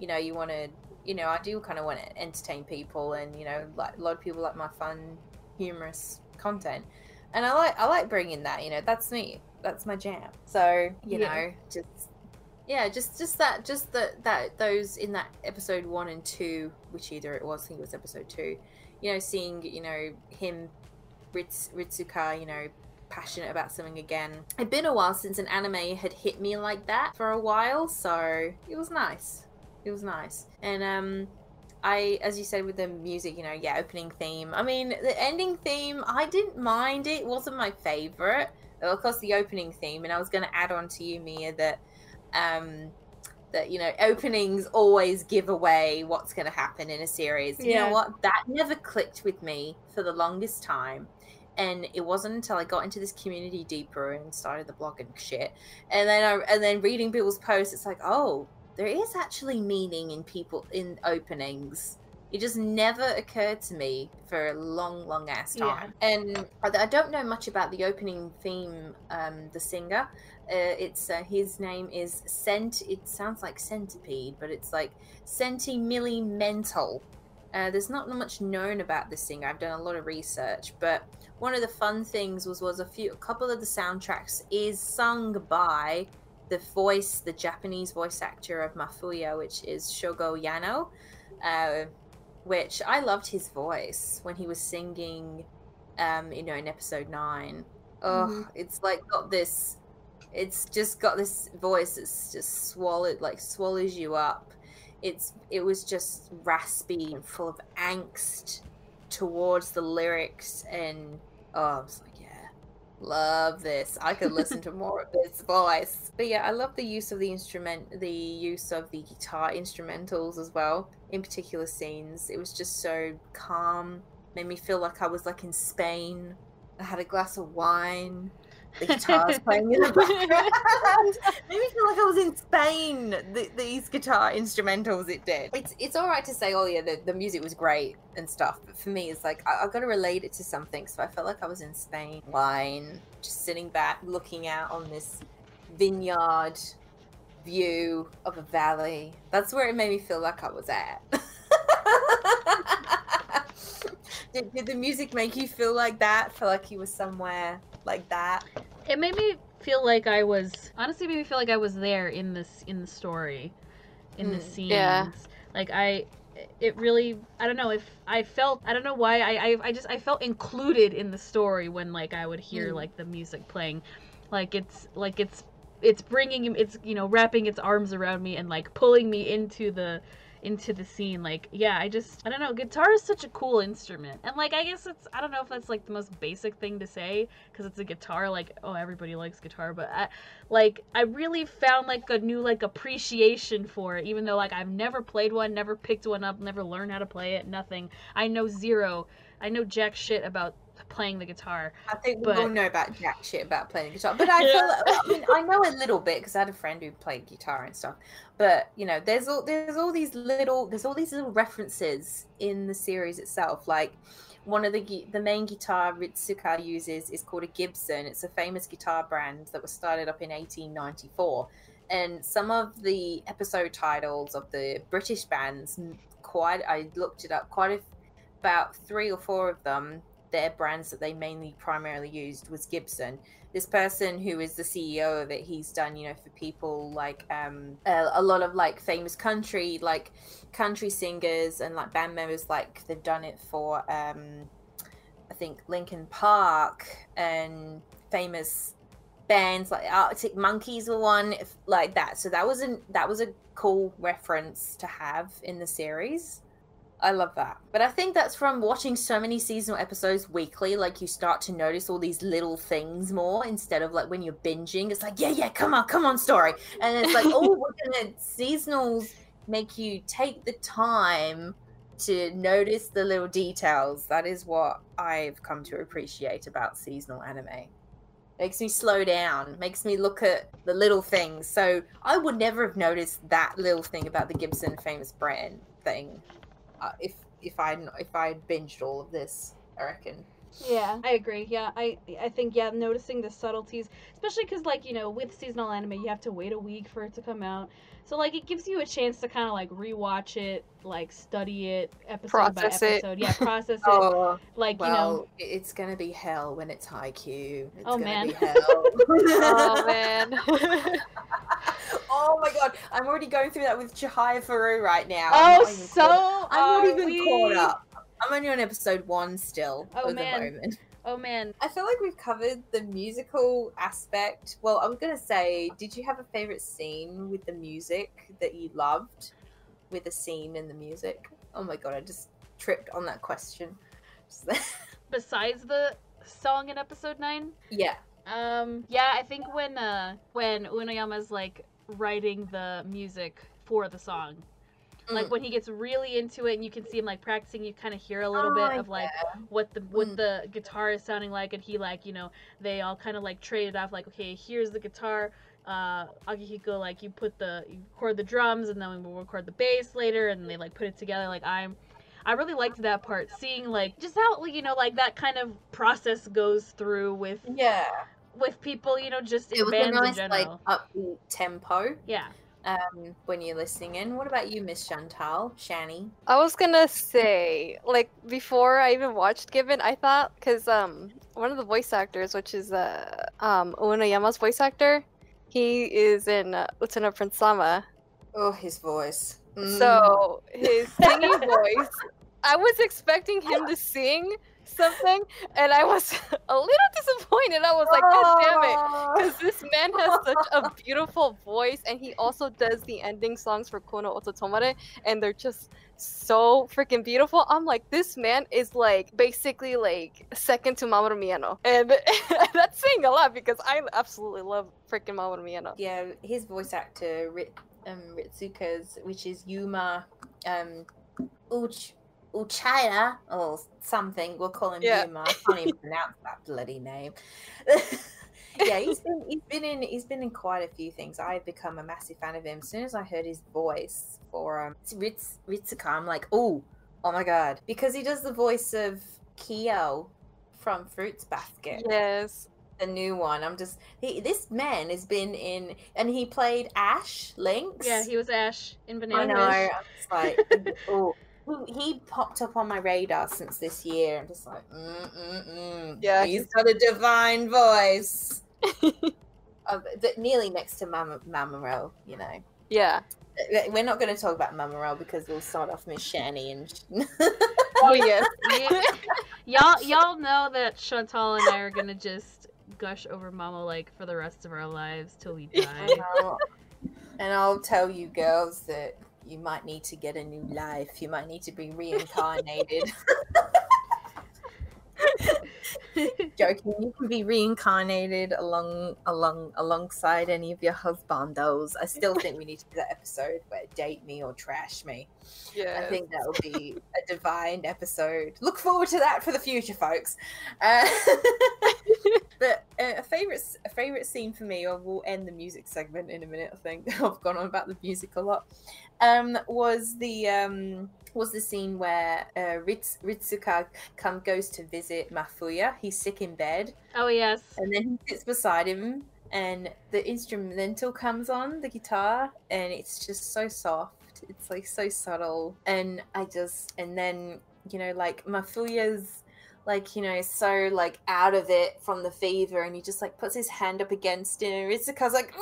You know, you want to, you know, I do kind of want to entertain people, and, you know, like a lot of people like my fun, humorous content, and I like bringing that, you know, that's me, that's my jam. So, you know, just that those in that episode 1 and 2, which either it was, I think it was episode 2, you know, seeing, you know, him, Ritsuka, you know, passionate about something again. It'd been a while since an anime had hit me like that for a while, so it was nice. It was nice. And I, as you said with the music, you know, yeah, opening theme. I mean, the ending theme, I didn't mind it. It wasn't my favorite. Of course, the opening theme, and I was going to add on to you, Mia, that, that, you know, openings always give away what's going to happen in a series. Yeah. You know what? That never clicked with me for the longest time. And it wasn't until I got into this community deeper and started the blog and shit. And then and then reading people's posts, it's like, oh, there is actually meaning in people, in openings. It just never occurred to me for a long, long ass time. Yeah. And I don't know much about the opening theme, the singer. It's his name is it sounds like centipede, but it's like Centimillimental. There's not much known about this singer. I've done a lot of research, but one of the fun things was a couple of the soundtracks is sung by the Japanese voice actor of Mafuyu, which is Shogo Yano, which I loved his voice when he was singing, you know, in episode 9. Oh, it's like got this. It's just got this voice that's just swallows you up. It was just raspy and full of angst towards the lyrics, and I was like, yeah, love this. I could listen to more of this voice. But yeah, I love the use of the guitar instrumentals as well in particular scenes. It was just so calm, made me feel like I was like in Spain. I had a glass of wine. The guitars playing in the background. Made me feel like I was in Spain. These guitar instrumentals, it did. It's all right to say, oh yeah, the music was great and stuff, but for me, it's like I've got to relate it to something. So I felt like I was in Spain, wine, just sitting back, looking out on this vineyard view of a valley. That's where it made me feel like I was at. Did the music make you feel like that? Feel like you were somewhere like that? It made me feel like I was, honestly, made me feel like I was there in the story, in the scenes. Yeah. Like it really, I don't know if I felt, I don't know why, I felt included in the story when like I would hear like the music playing, like it's bringing, it's, you know, wrapping its arms around me and like pulling me into the scene. Like, yeah, I don't know, guitar is such a cool instrument, and like I guess it's, I don't know if that's like the most basic thing to say because it's a guitar, like, oh, everybody likes guitar, but I really found like a new like appreciation for it, even though like I've never played one, never picked one up, never learned how to play it, nothing. I know jack shit about playing the guitar. I think we all know about jack shit about playing the guitar, but I feel like, I mean, I know a little bit because I had a friend who played guitar and stuff, but you know, there's all these little references in the series itself. Like one of the main guitar Ritsuka uses is called a Gibson. It's a famous guitar brand that was started up in 1894, and some of the episode titles of the British bands, I looked it up, about 3 or 4 of them, their brands that they primarily used was Gibson. This person who is the CEO of it, he's done, you know, for people like a lot of like famous country singers and like band members. Like they've done it for I think Linkin Park and famous bands like Arctic Monkeys were one, like that. So that was a cool reference to have in the series. I love that. But I think that's from watching so many seasonal episodes weekly, like you start to notice all these little things more, instead of like when you're binging, it's like, yeah, come on, story. And it's like, oh, seasonals make you take the time to notice the little details. That is what I've come to appreciate about seasonal anime. Makes me slow down, makes me look at the little things. So I would never have noticed that little thing about the Gibson famous brand thing. If I binged all of this, I reckon. Yeah, I agree. Yeah, I think, yeah, noticing the subtleties, especially because, like, you know, with seasonal anime, you have to wait a week for it to come out. So, like, it gives you a chance to kind of, like, rewatch it, like, study it, episode by episode. Yeah, process it. Oh, like, well, you know. It's going to be hell when it's Haikyuu. Oh, man. It's going to be hell. Oh, man. Oh, my God. I'm already going through that with Chihayafuru right now. Oh, I'm not even caught up. I'm only on episode 1 still at the moment. Oh man. I feel like we've covered the musical aspect. Well, I was going to say, did you have a favorite scene with the music that you loved? With a scene in the music? Oh my god, I just tripped on that question. Besides the song in episode 9? Yeah. Yeah, I think when Uenoyama's like writing the music for the song, like when he gets really into it and you can see him like practicing, you kind of hear a little bit of like what the guitar is sounding like, and he like, you know, they all kind of like trade it off, like, okay, here's the guitar, Akihiko, like, you record the drums, and then we'll record the bass later, and they like put it together. Like, I really liked that part, seeing like just how, you know, like that kind of process goes through with people, you know, just in bands in general. It was a nice, like, upbeat tempo. Yeah. When you're listening in. What about you, Miss Chantal? Shani? I was gonna say, like, before I even watched Given, I thought, because one of the voice actors, which is Uenoyama's voice actor, he is in Utena Prince-sama. Oh, his voice. Mm. So, his singing voice, I was expecting him to sing something, and I was a little disappointed. I was like, god damn it, because this man has such a beautiful voice, and he also does the ending songs for Kono Ototomare, and they're just so freaking beautiful. I'm like, this man is like basically like second to Mamoru Miyano, and that's saying a lot because I absolutely love freaking Mamoru Miyano. Yeah, his voice actor, Ritsuka's, which is Yuma Uchida or something, we'll call him Yuma. I can't even pronounce that bloody name. Yeah, he's been in quite a few things. I've become a massive fan of him. As soon as I heard his voice for Ritsuka, I'm like, oh my god, because he does the voice of Kyo from Fruits Basket. Yes, the new one. This man has been in, and he played Ash Lynx. Yeah, he was Ash in Banana. I know. I'm just like, oh. He popped up on my radar since this year. I'm just like, yeah, he's got a divine voice. Nearly next to Mamoru, you know. Yeah. We're not going to talk about Mamoru because we'll start off with Shani and... Oh, yes. Y'all know that Chantal and I are going to just gush over Mamo, like, for the rest of our lives till we die. And I'll tell you girls that... you might need to get a new life. You might need to be reincarnated. Joking, you can be reincarnated alongside any of your husbandos. I still think we need to do that episode where date me or trash me. Yeah, I think that will be a divine episode. Look forward to that for the future, folks. But a favorite scene for me, or we'll end the music segment in a minute. I think I've gone on about the music a lot. Was the scene where Ritsuka goes to visit Mafuyu. He's sick in bed. Oh yes. And then he sits beside him, and the instrumental comes on, the guitar, and it's just so soft. It's like so subtle, and then you know, like Mafuyu's like, you know, so like out of it from the fever, and he just like puts his hand up against him, and Ritsuka's like.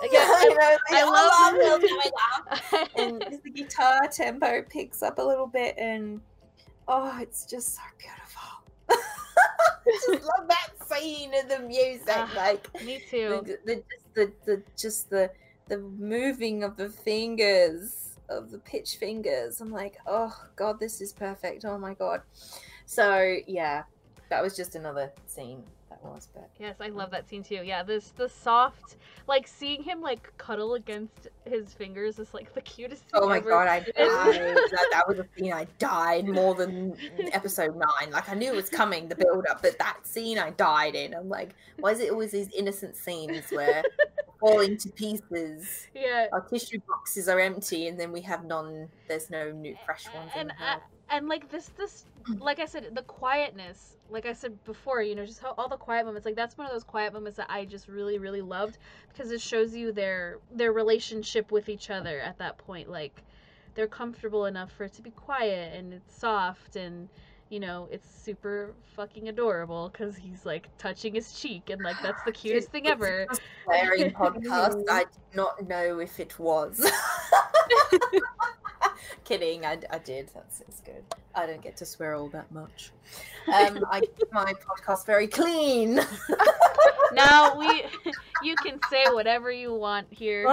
I love and the guitar tempo picks up a little bit, and it's just so beautiful. I just love that scene and the music, like me too. The moving of the fingers, of the pitch fingers. I'm like, oh god, this is perfect. Oh my god. So yeah, that was just another scene. Yes, I love that scene too. Yeah, the soft, like seeing him like cuddle against his fingers is like the cutest thing. Oh my god, I died. That was a scene I died more than episode 9. Like I knew it was coming, the build up, but that scene I died in. I'm like, why is it always these innocent scenes where falling to pieces? Yeah, our tissue boxes are empty, and then we have there's no new fresh ones. And like this, like I said, the quietness, like I said before, you know, just how all the quiet moments, like that's one of those quiet moments that I just really, really loved, because it shows you their relationship with each other at that point. Like they're comfortable enough for it to be quiet, and it's soft, and you know, it's super fucking adorable because he's like touching his cheek, and like that's the cutest thing ever. It's a swearing podcast. I did not know if it was. Kidding, I did. That's good. I don't get to swear all that much. I keep my podcast very clean. Now you can say whatever you want here.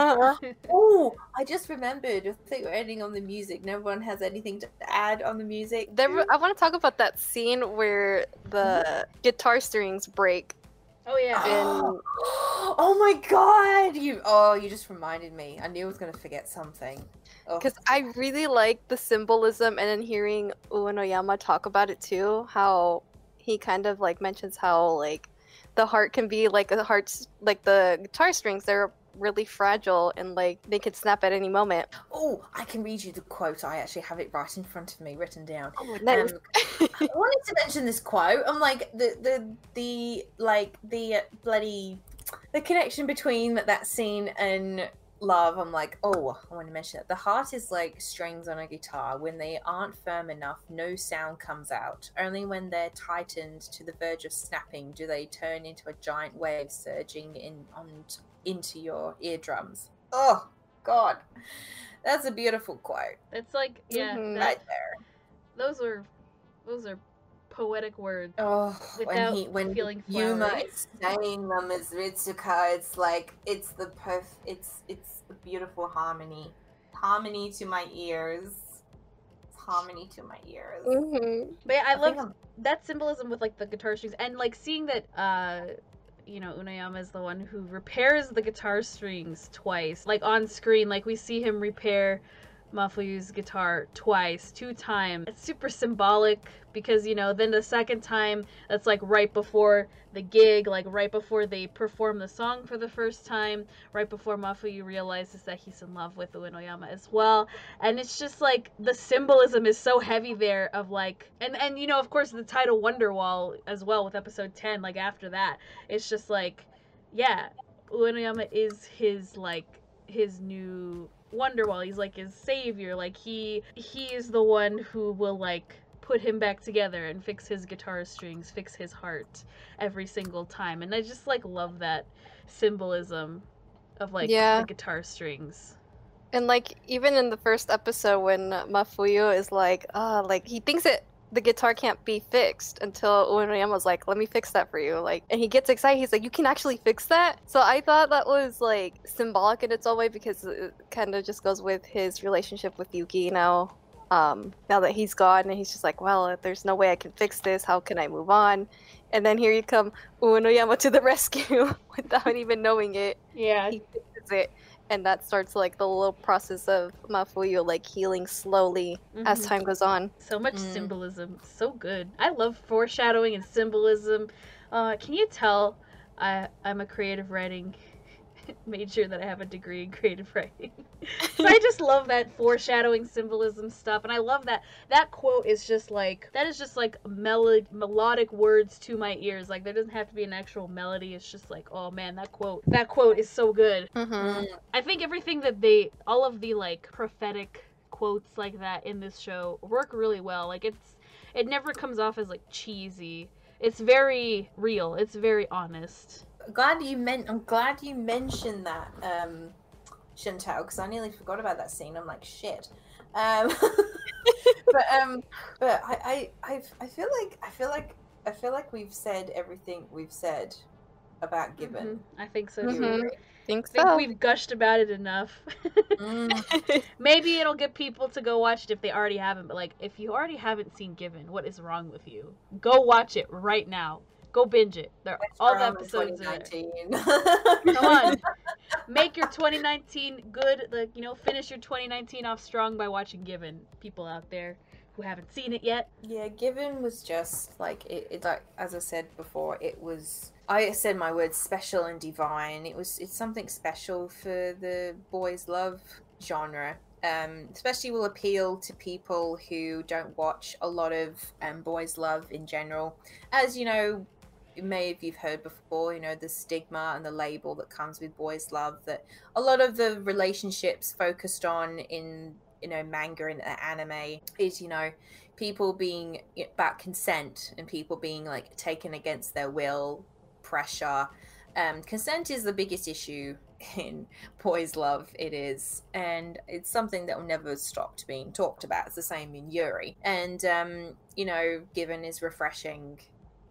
Oh, I just remembered. I think we're ending on the music. No one has anything to add on the music. I want to talk about that scene where the guitar strings break. Oh yeah. And... oh my god! You just reminded me. I knew I was gonna forget something. Because I really like the symbolism, and then hearing Uenoyama talk about it too, how he kind of like mentions how like the heart can be like a heart's like the guitar strings, they're really fragile and like they could snap at any moment. Oh, I can read you the quote. I actually have it right in front of me written down. Oh, nice. I wanted to mention this quote. I'm like the connection between that scene and Love. I'm like, oh, I want to mention that. The heart is like strings on a guitar. When they aren't firm enough, no sound comes out. Only when they're tightened to the verge of snapping do they turn into a giant wave surging into your eardrums. Oh god, that's a beautiful quote. It's like, yeah, right there. Those are poetic words. Oh, when feeling Yuma is saying them as Ritsuka, it's like it's a beautiful harmony. Harmony to my ears. Mm-hmm. But yeah, I love that symbolism with like the guitar strings and like seeing that Uenoyama is the one who repairs the guitar strings twice. Like on screen, like we see him repair Mafuyu's guitar twice, 2 times. It's super symbolic because, then the second time, that's like right before the gig, like right before they perform the song for the first time, right before Mafuyu realizes that he's in love with Uenoyama as well. And it's just like, the symbolism is so heavy there of like, and of course the title Wonderwall as well with episode 10, like after that, it's just like, yeah, Uenoyama is his new Wonderwall. He's like his savior, like he is the one who will like put him back together and fix his guitar strings, fix his heart every single time. And I just like love that symbolism of like the guitar strings. And like even in the first episode when Mafuyu is like he thinks the guitar can't be fixed until Uenoyama's like, let me fix that for you. Like, and he gets excited. He's like, you can actually fix that? So I thought that was like symbolic in its own way because it kind of just goes with his relationship with Yuki now. Now that he's gone and he's just like, well, if there's no way I can fix this, how can I move on? And then here you come Uenoyama to the rescue without even knowing it. Yeah. He fixes it. And that starts like the little process of Mafuyu like healing slowly as time goes on. So much symbolism, so good. I love foreshadowing and symbolism. Can you tell I'm a creative writing major, that I have a degree in creative writing? So I just love that foreshadowing symbolism stuff, and I love that quote is just like melodic words to my ears. Like there doesn't have to be an actual melody. It's just like, oh man, that quote is so good. I think everything that all of the like prophetic quotes like that in this show work really well. Like it never comes off as like cheesy. It's very real. It's very honest. I'm glad you mentioned that, Chantal, because I nearly forgot about that scene. I'm like, shit. But I feel like we've said everything we've said about Given. I think so too. I think we've gushed about it enough. Maybe it'll get people to go watch it if they already haven't. But like, if you already haven't seen Given, what is wrong with you? Go watch it right now. Go binge it. All the episodes are there. Come on. Make your 2019 good. Like, finish your 2019 off strong by watching Given, people out there who haven't seen it yet. Yeah, Given was just like it like, as I said before, it was, I said my words, special and divine. It's something special for the boys' love genre. Especially will appeal to people who don't watch a lot of boys' love in general. As maybe you've heard before, the stigma and the label that comes with boys' love, that a lot of the relationships focused on in manga and anime is people being about consent and people being like taken against their will, pressure, Consent is the biggest issue in boys' love, it is, and it's something that never stopped being talked about. It's the same in Yuri, and you know, Given is refreshing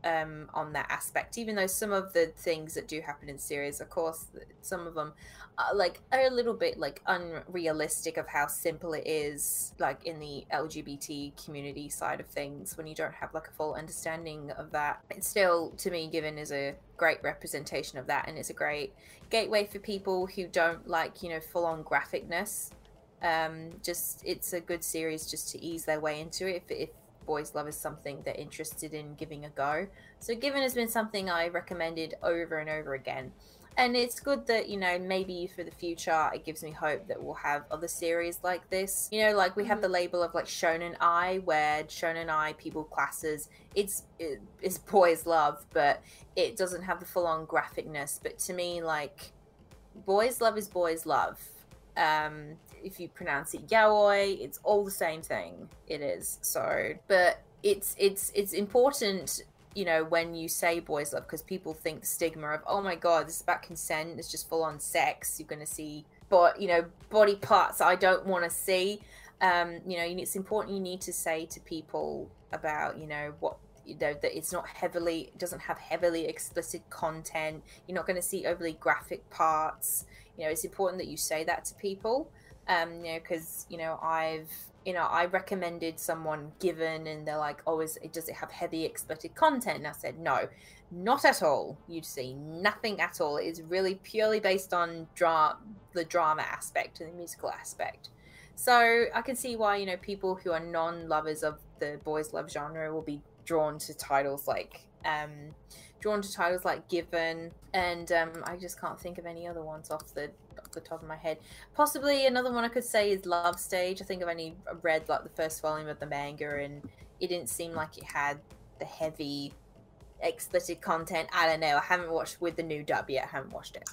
on that aspect, even though some of the things that do happen in series, of course, some of them are, like, a little bit like unrealistic of how simple it is, like in the LGBT community side of things, when you don't have like a full understanding of that. It's still, to me, Given is a great representation of that, and it's a great gateway for people who don't like, you know, full-on graphicness. Just, it's a good series just to ease their way into it if boys' love is something they're interested in giving a go. So Given has been something I recommended over and over again, and it's good that, you know, maybe for the future it gives me hope that we'll have other series like this. You know, like we have the label of like Shonen Ai, where Shonen Ai people classes, it's boys' love, but it doesn't have the full-on graphicness. But to me, like, boys' love is boys' love. If you pronounce it yaoi, it's all the same thing. It is. So, but it's important, you know, when you say boys' love, because people think the stigma of, oh my god, this is about consent, it's just full on sex, you're gonna see, but, you know, body parts I don't want to see. You know, it's important, you need to say to people about, you know, what, you know, that it's not heavily, it doesn't have heavily explicit content, you're not going to see overly graphic parts. You know, it's important that you say that to people. You know, because, you know, I recommended someone Given, and they're like, oh, does it have heavy explicit content? And I said, no, not at all. You'd see nothing at all. It's really purely based on the drama aspect and the musical aspect. So I can see why, you know, people who are non-lovers of the boys' love genre will be drawn to titles like Given, and I just can't think of any other ones off the top of my head. Possibly another one I could say is Love Stage. I think I've only read like the first volume of the manga, and it didn't seem like it had the heavy explicit content. I don't know, I haven't watched with the new dub yet, I haven't watched it,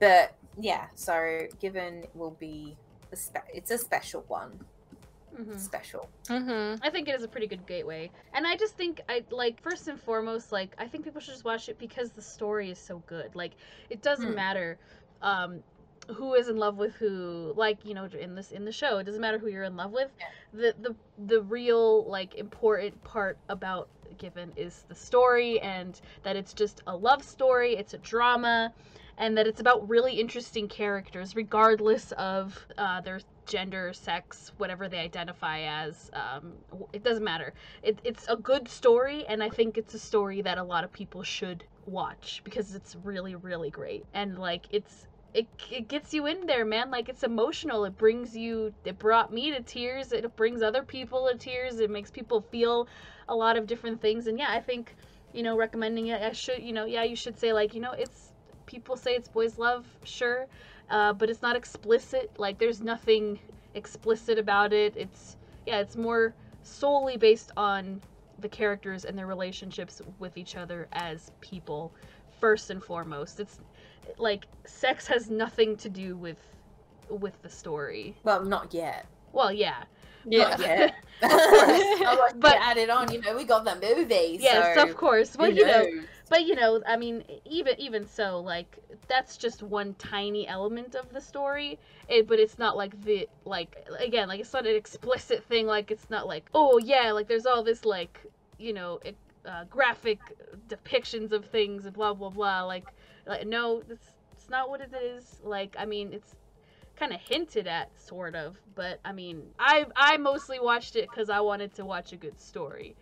but yeah, so Given will be it's a special one. Mm-hmm. Special. Mm-hmm. I think it is a pretty good gateway, and I just think first and foremost, like, I think people should just watch it because the story is so good. Like, it doesn't matter who is in love with who. Like, you know, in the show, it doesn't matter who you're in love with. Yeah. The real, like, important part about Given is the story, and that it's just a love story. It's a drama, and that it's about really interesting characters, regardless of their gender, sex, whatever they identify as. It doesn't matter. It's a good story, and I think it's a story that a lot of people should watch because it's really, really great. And like, it gets you in there, man. Like, it's emotional. It brought me to tears. It brings other people to tears. It makes people feel a lot of different things. And yeah, I think, you know, recommending it, I should, you know, yeah, you should say, like, you know, it's, people say it's boys' love, sure. But it's not explicit. Like, there's nothing explicit about it. It's, yeah, it's more solely based on the characters and their relationships with each other as people, first and foremost. It's like, sex has nothing to do with the story. Well, not yet. Well, yeah. Yeah, yeah. Of course. But added on, you know, we got the movie. Yes, so of course. Well, you know, I mean, even so, like, that's just one tiny element of the story. But it's not like again, it's not an explicit thing. Like, it's not like, oh yeah, like there's all this, like, you know, graphic depictions of things and blah blah blah. Like no, it's not what it is. Like, I mean, it's kind of hinted at, sort of, but I mean, I mostly watched it because I wanted to watch a good story,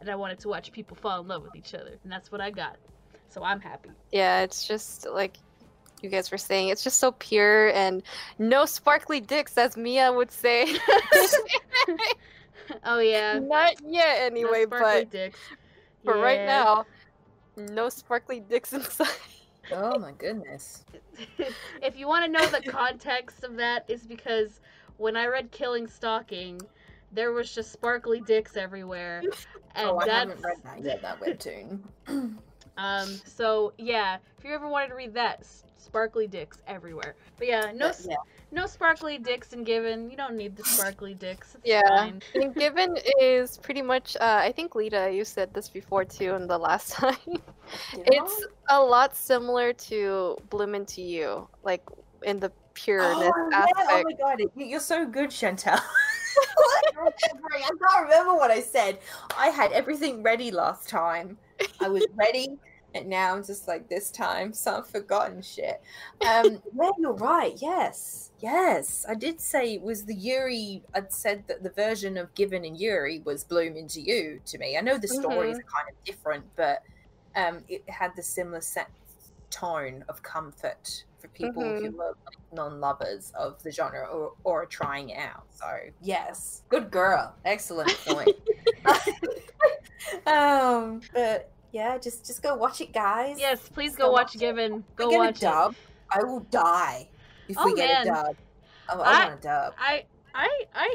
and I wanted to watch people fall in love with each other, and that's what I got, so I'm happy. Yeah, it's just like you guys were saying, it's just so pure, and no sparkly dicks, as Mia would say. Oh yeah, not yet anyway, no, but dicks. For yeah. Right now, no sparkly dicks inside. Oh my goodness. If you want to know the context of that, is because when I read Killing Stalking, there was just sparkly dicks everywhere. And oh, I haven't read that yet, that webtoon. So yeah, if you ever wanted to read that, sparkly dicks everywhere. But yeah, no sparkly dicks in Given. You don't need the sparkly dicks. It's fine. And Given is pretty much, I think, Lita, you said this before too in the last time. It's a lot similar to Bloom into You, like in the pureness aspect. Oh my god, you're so good, Chantal. I can't remember what I said. I had everything ready last time. I was ready, and now I'm just like, this time, so I've forgotten shit. Yeah, you're right. Yes. I did say it was the Yuri. I'd said that the version of Given and Yuri was Bloom into You to me. I know the stories are kind of different, but it had the similar tone of comfort for people who are non-lovers of the genre or are trying it out. So yes, good girl, excellent point. But yeah, just go watch it, guys. Yes, please go watch Given. Go watch it. I will die if we get a dub. I want a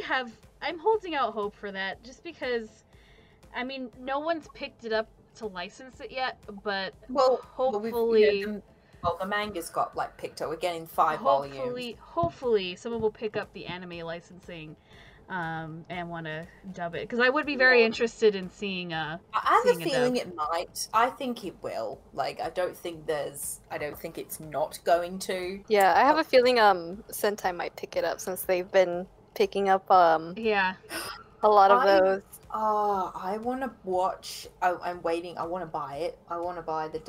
dub. I'm holding out hope for that, just because, I mean, no one's picked it up to license it yet, but hopefully. Well, the manga's got like picked up. We're getting 5 volumes. Hopefully, someone will pick up the anime licensing, and want to dub it, because I would be very interested in seeing. I have a feeling it might. I think it will. Like, I don't think it's not going to. Yeah, I have a feeling Sentai might pick it up, since they've been picking up a lot of those. I want to watch. I'm waiting. I want to buy it. I want to buy the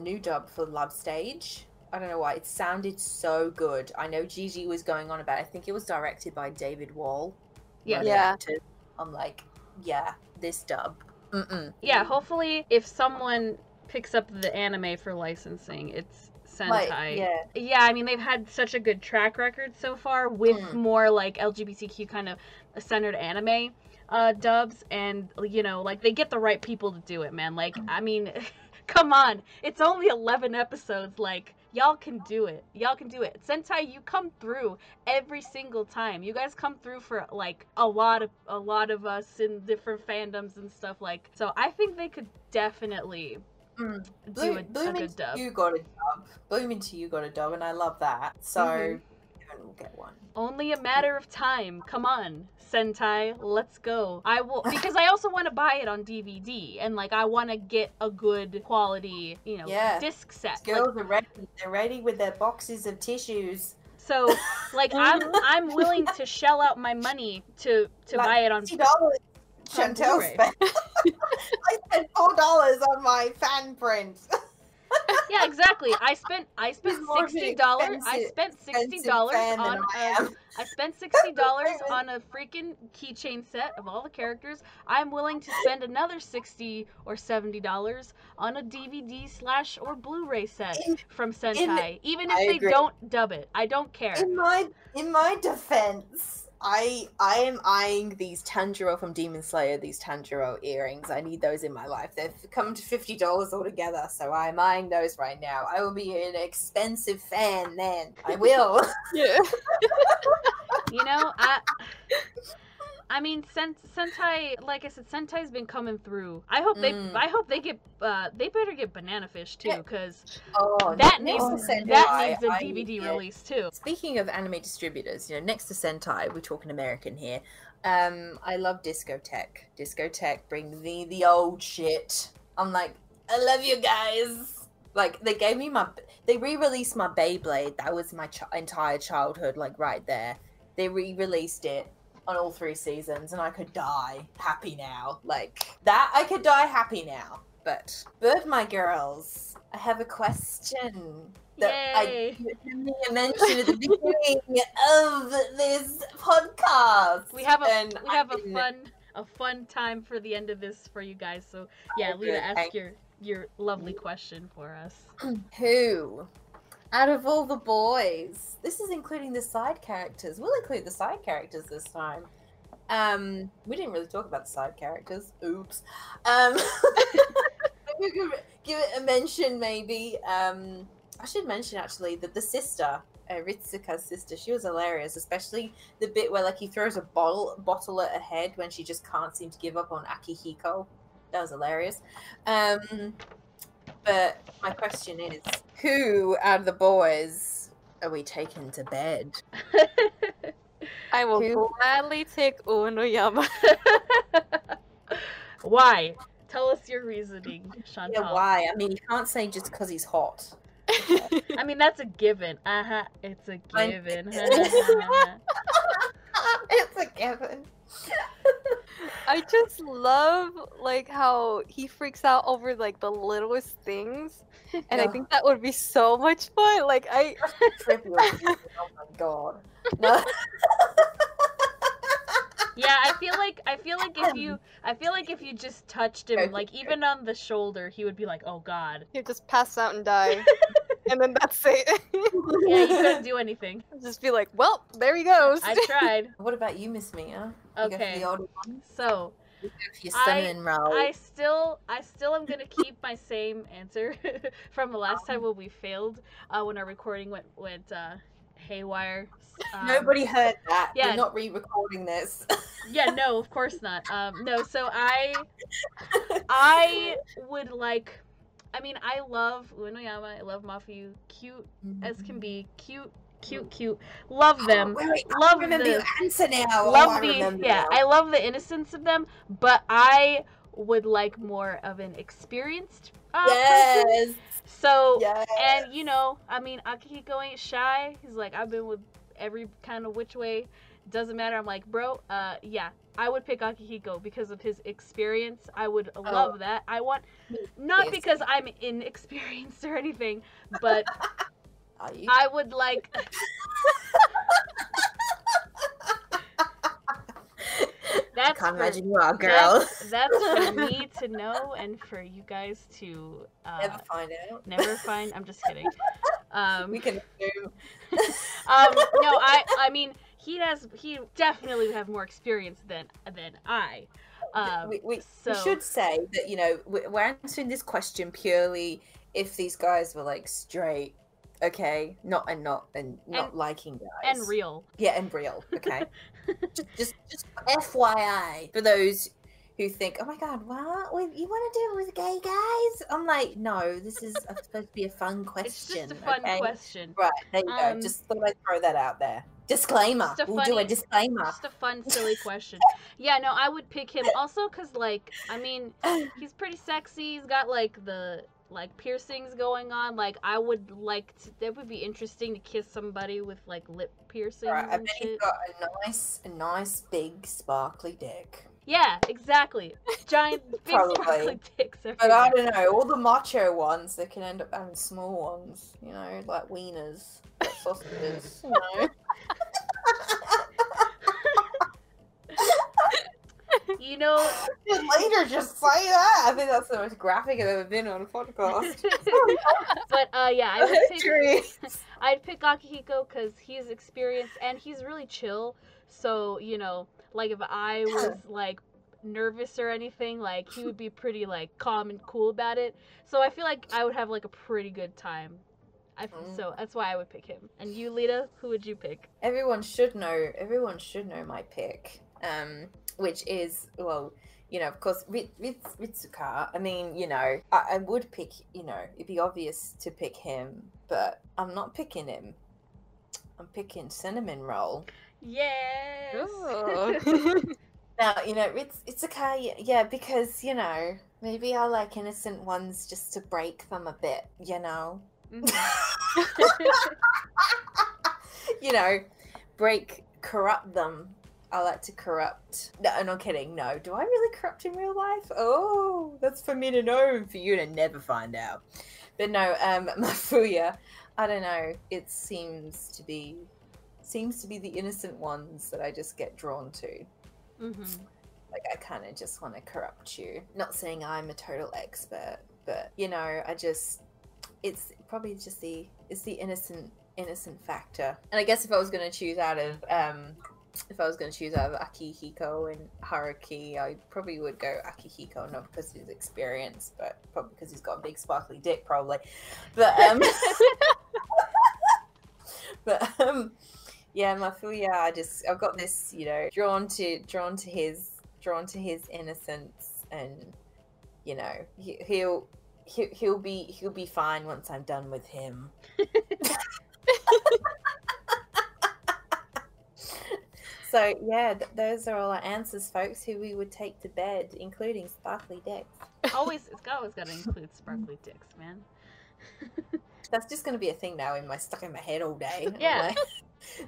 new dub for Love Stage. I don't know why. It sounded so good. I know Gigi was going on about it. I think it was directed by David Wall. Yeah. I'm like, this dub. Yeah, hopefully if someone picks up the anime for licensing, it's Sentai. Like, I mean, they've had such a good track record so far with more like LGBTQ kind of centered anime dubs, and like, they get the right people to do it, man. Like, I mean, come on, it's only 11 episodes. Like, y'all can do it. Sentai, you come through every single time. You guys come through for like a lot of us in different fandoms and stuff, like, so I think they could definitely do a good dub. Bloom into You got a dub, and I love that. So we'll get one. Only a matter of time. Come on, Sentai, let's go. I will, because I also want to buy it on DVD, and like, I want to get a good quality, disc set. Girls are ready. They're ready with their boxes of tissues. So, like, I'm willing to shell out my money to like buy it on $50. Chantel spent. I spent $4 on my fan print. Yeah, exactly. I spent $60. I spent $60 on a freaking keychain set of all the characters. I'm willing to spend another $60 or $70 on a DVD/or Blu-ray set from Sentai, even if they don't dub it. I don't care. In my defense, I am eyeing these Tanjiro from Demon Slayer, these Tanjiro earrings. I need those in my life. They've come to $50 altogether, so I'm eyeing those right now. I will be an expensive fan then. I will. Yeah. I mean, Sentai, like I said, Sentai's been coming through. I hope they get. They better get Banana Fish too, because that needs a DVD release too. Speaking of anime distributors, next to Sentai, we're talking American here. I love Discotech. Discotech brings me the old shit. I'm like, I love you guys. Like, they re-released my Beyblade. That was my entire childhood. Like, right there, they re-released it on all 3 seasons, and I could die happy now. But Bird My Girls, I have a question that I mentioned at the beginning of this podcast. We have a fun time for the end of this for you guys. So yeah, Lita, ask your lovely question for us. Who, out of all the boys, this is including the side characters. We'll include the side characters this time. We didn't really talk about the side characters. Oops. We could give it a mention, maybe. I should mention, actually, that the sister, Ritsuka's sister, she was hilarious, especially the bit where, like, he throws a bottle at her head when she just can't seem to give up on Akihiko. That was hilarious. But my question is, who out of the boys are we taking to bed? I will gladly take Uenoyama. Why? Tell us your reasoning, Chantal. Yeah, why? I mean, you can't say just because he's hot. I mean, that's a given. Uh-huh. It's a given. It's a given. I just love, like, how he freaks out over, like, the littlest things. And yeah. I think that would be so much fun. Like, I... Oh, my God. No. Yeah, I feel like if you just touched him, like, even on the shoulder, he would be like, oh, God. He'd just pass out and die. And then that's it. Yeah, you couldn't do anything. Just be like, well, there he goes. I tried. What about you, Miss Mia? Okay. So, I still am going to keep my same answer from the last time when we failed, when our recording went haywire. Nobody heard that. Yeah. We're not re-recording this. Yeah, no, of course not. No, so I would like... I mean, I love Uenoyama, I love Mafuyu, cute as can be, cute. Love them. Oh, wait, love I remember the answer now. Love these, yeah, now. I love the innocence of them, but I would like more of an experienced person. So, yes. And you know, I mean, Akihiko ain't shy. He's like, I've been with every kind of which way. Doesn't matter. I'm like, bro, yeah, I would pick Akihiko because of his experience. I would love that. I want, not yes. because I'm inexperienced or anything, but I would like. That's I can't imagine you are, girl. That's for me to know and for you guys to never find out. I'm just kidding. We can assume. No, I mean. He definitely would have more experience than I. We should say that, you know, we're answering this question purely if these guys were like straight, okay, not liking guys and real, yeah, and real, okay. just FYI for those who think, oh my God, what you want to do with gay guys? I'm like, no, this is supposed to be a fun question. It's just a fun question, right? There you go. Just thought I'd throw that out there. Disclaimer. We'll do a disclaimer. Just a fun, silly question. Yeah, no, I would pick him also because, like, I mean, he's pretty sexy. He's got like the piercings going on. Like, I would like to. That would be interesting to kiss somebody with like lip piercings. Right, and I bet he's got a nice big sparkly dick. Yeah, exactly. Giant, big sparkly dicks everywhere. But I don't know, all the macho ones that can end up having small ones, you know, like wieners, like sausages, you know. You know, later just say that. I think that's the most graphic I've ever been on a podcast. But yeah, I'd pick Akihiko because he's experienced and he's really chill. So, you know, like if I was like nervous or anything, like he would be pretty like calm and cool about it. So I feel like I would have like a pretty good time. So that's why I would pick him. And you, Lita, who would you pick? Everyone should know my pick. Which is, well, you know, of course, Ritsuka. I mean, you know, I would pick, you know, it'd be obvious to pick him, but I'm not picking him. I'm picking Cinnamon Roll. Yes. Now, you know, Ritsuka, yeah, because, you know, maybe I like innocent ones just to break them a bit, you know? You know, corrupt them. I like to corrupt. No, I'm not kidding. No, do I really corrupt in real life? Oh, that's for me to know and for you to never find out. But no, Mafuya, I don't know. It seems to be the innocent ones that I just get drawn to. Mm-hmm. Like, I kind of just want to corrupt you. Not saying I'm a total expert, but you know, it's probably just the innocent factor. And I guess if I was going to choose out of Akihiko and Haruki, I probably would go Akihiko, not because of his experience, but probably because he's got a big sparkly dick, probably. But yeah, Mafuya, I've got this, you know, drawn to his innocence, and you know, he'll he'll be fine once I'm done with him. So yeah, those are all our answers, folks, who we would take to bed, including sparkly dicks. Always got to include sparkly dicks, man. That's just going to be a thing now in my stuck in my head all day. Yeah.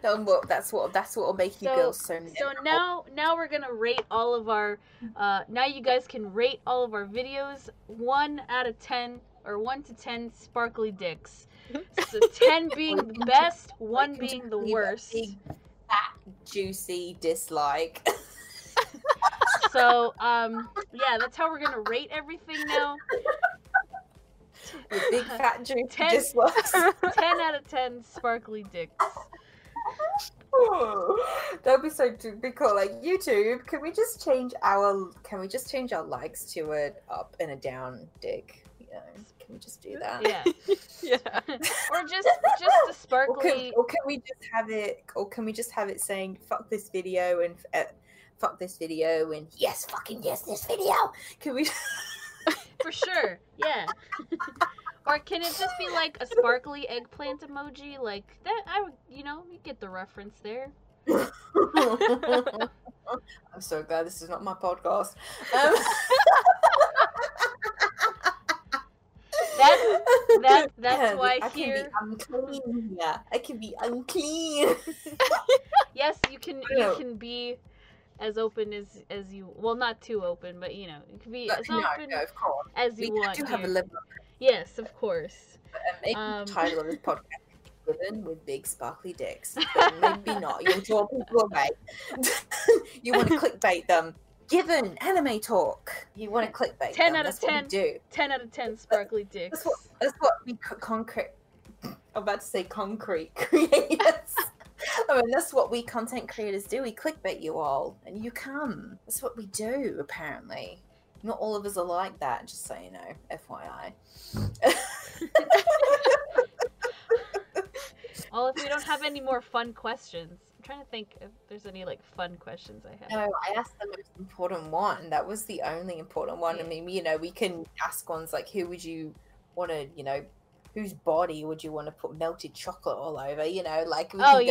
That's what will make you feel so miserable. So now we're gonna rate all of our. Now you guys can rate all of our videos 1 out of 10 or 1 to 10 sparkly dicks. So 10 being the best, 1 being the worst. Big, fat, juicy dislike. So yeah, that's how we're gonna rate everything now. With big fat juicy 10 dislikes. 10 out of 10 sparkly dicks. Ooh, that'd be so be cool. Like YouTube, can we just change our likes to an up and a down dick? You know, can we just do that? Yeah, yeah. Or just a sparkly. Or can we just have it saying fuck this video and yes, this video. Can we? For sure, yeah. Or can it just be like a sparkly eggplant emoji? Like that, I would, you know, you get the reference there. I'm so glad this is not my podcast. That's why I can be unclean. Yes, you can be as open as you, well, not too open, but you know, it could be as open as you want. We do have a level. Yes, of course. The title of this podcast is Given with Big Sparkly Dicks. Maybe not. You'll draw people away. You want to clickbait them. Given anime talk. You want to clickbait 10 out of 10. That's what we do. 10 out of 10 sparkly dicks. That's what we concrete. I'm about to say concrete creators. I mean, that's what we content creators do. We clickbait you all, and you come. That's what we do, apparently. Not all of us are like that, just so you know, FYI. Well, if we don't have any more fun questions. I'm trying to think if there's any, like, fun questions I have. No, I asked the most important one. That was the only important one. Yeah. I mean, you know, we can ask ones like, who would you want to, you know, whose body would you want to put melted chocolate all over? You know, like, we can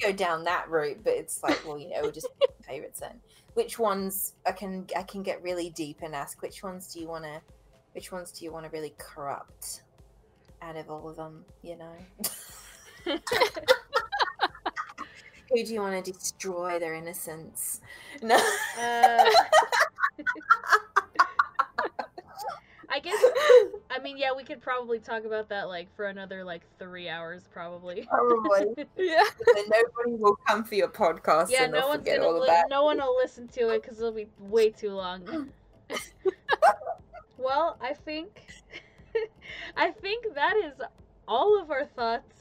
go down that route, but it's like, well, you know, we'll just put favorites in. Which ones I can get really deep and ask which ones do you wanna really corrupt out of all of them, you know? Who do you wanna destroy their innocence? No. I guess, I mean, yeah, we could probably talk about that, like, for another, like, 3 hours, probably. Probably. Yeah. And then nobody will come for your podcast, yeah, and no one's forget all of that. No one will listen to it, because it'll be way too long. Well, I think that is all of our thoughts.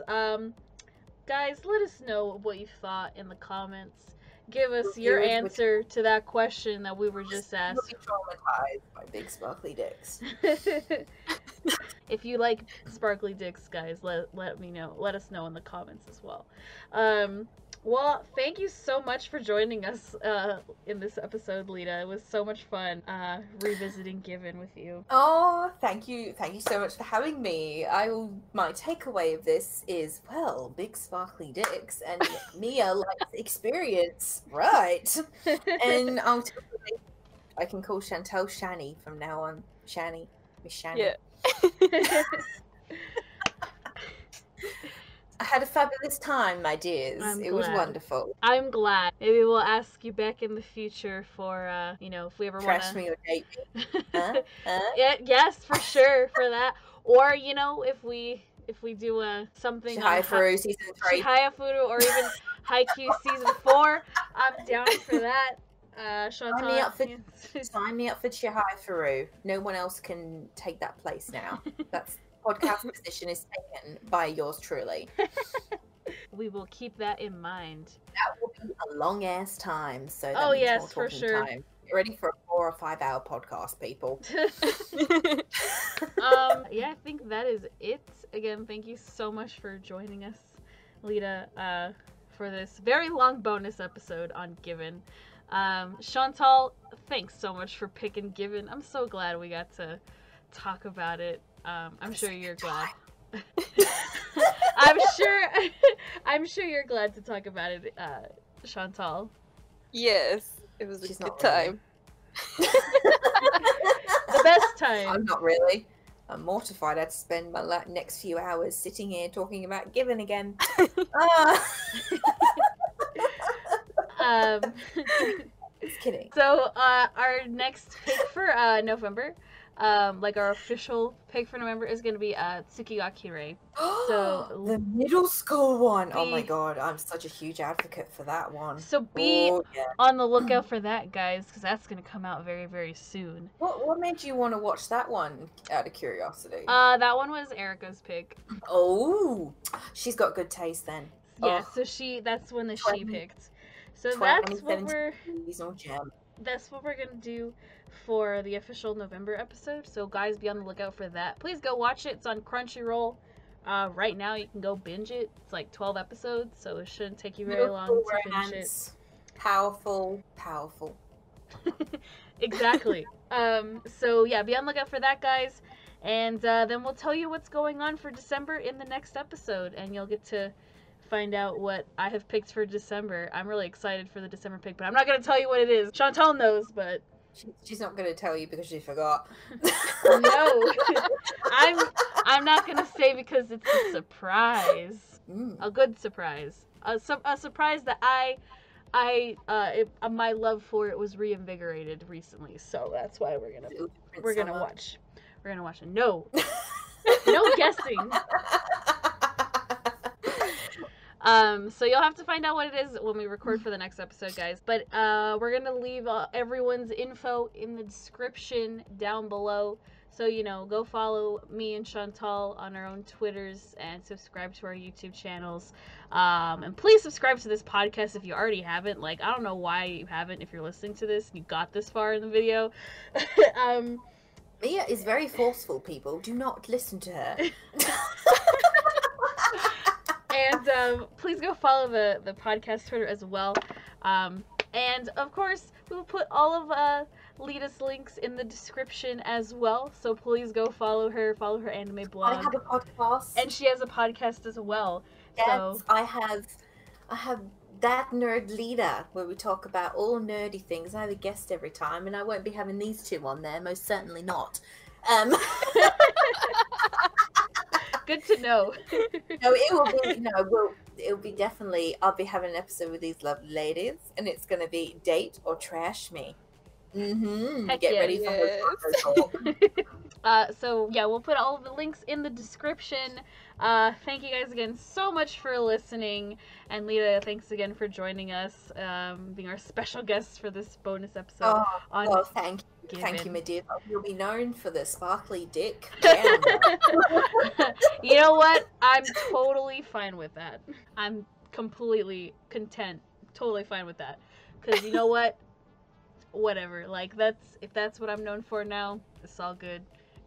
Guys, let us know what you thought in the comments. Give us your answer to that question that we were just asked. Traumatized by big sparkly dicks. If you like sparkly dicks, guys, let me know. Let us know in the comments as well. Well, thank you so much for joining us in this episode, Lita. It was so much fun revisiting Given with you. Oh, thank you so much for having me. My takeaway of this is, well, big sparkly dicks and Mia likes experience, right? And I'll tell you, I can call Chantal Shani from now on. Shani, Miss Shani. Yeah. I had a fabulous time, my dears. It was wonderful. I'm glad. Maybe we'll ask you back in the future for, you know, if we ever want to... Trash me or date me. Yeah, yes, for sure, for that. Or, you know, if we do something... Chihayafuru Season 3. Chihayafuru or even Haikyuu Season 4. I'm down for that. Sign me up for Chihayafuru. No one else can take that place now. That's... podcast position is taken by yours truly. We will keep that in mind. That will be a long ass time, so that means yes, for sure. Time. Get ready for a 4 or 5 hour podcast, people. Yeah, I think that is it. Again, thank you so much for joining us, Lita, for this very long bonus episode on Given. Chantal, thanks so much for picking Given. I'm so glad we got to talk about it. I'm sure you're glad. I'm sure you're glad to talk about it, Chantal. Yes, it was a good time. The best time. I'm not really. I'm mortified I'd spend my next few hours sitting here talking about Given again. Just kidding. So our next pick for November, like our official pick for November, is going to be Tsukigakure. So the middle school one. Oh my god, I'm such a huge advocate for that one. So be on the lookout for that, guys, because that's going to come out very, very soon. What made you want to watch that one, out of curiosity? That one was Erica's pick. Oh, she's got good taste then. Yeah, so that's one that she picked. So that's what we're gonna do for the official November episode. So guys, be on the lookout for that. Please go watch it. It's on Crunchyroll right now. You can go binge it. It's like 12 episodes, so it shouldn't take you very long to finish it. Powerful. Exactly. So yeah, be on the lookout for that, guys. And then we'll tell you what's going on for December in the next episode, and you'll get to find out what I have picked for December. I'm really excited for the December pick, but I'm not going to tell you what it is. Chantal knows, but... She's not going to tell you because she forgot. No. I'm not going to say because it's a surprise. A good surprise. A surprise that my love for it was reinvigorated recently, so that's why we're going to watch it. No. No guessing. So you'll have to find out what it is when we record for the next episode, guys. But we're going to leave everyone's info in the description down below. So, go follow me and Chantal on our own Twitters and subscribe to our YouTube channels. And please subscribe to this podcast if you already haven't. Like, I don't know why you haven't if you're listening to this. You got this far in the video. Mia is very forceful, people. Do not listen to her. And please go follow the podcast Twitter as well. And, of course, we'll put all of Lita's links in the description as well. So please go follow her anime blog. I have a podcast. And she has a podcast as well. Yes, so. I have That Nerd Lita, where we talk about all nerdy things. I have a guest every time, and I won't be having these two on there. Most certainly not. Good to know. I'll be having an episode with these lovely ladies, and it's going to be Date or Trash Me. Get ready for her. So yeah, we'll put all the links in the description. Thank you guys again so much for listening, and Lita, thanks again for joining us, being our special guest for this bonus episode. Thank you. Thank you, my dear. You'll be known for the sparkly dick. Yeah. You know what? I'm totally fine with that. I'm completely content. Totally fine with that. Because you know what? Whatever. Like, if that's what I'm known for now, it's all good.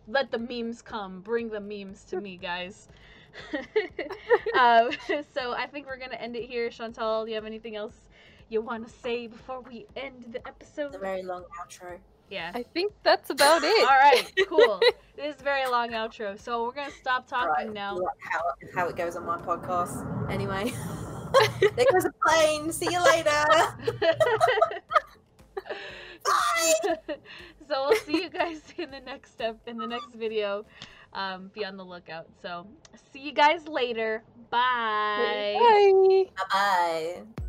Let the memes come. Bring the memes to me, guys. So I think we're going to end it here. Chantal, do you have anything else you want to say before we end the episode? It's a very long outro. Yeah. I think that's about it. All right, cool. This is a very long outro, so we're going to stop talking now. How it goes on my podcast. Anyway. There goes a plane. See you later. Bye. So we'll see you guys in the next step, in the next video. Be on the lookout. So see you guys later. Bye. Bye. Bye.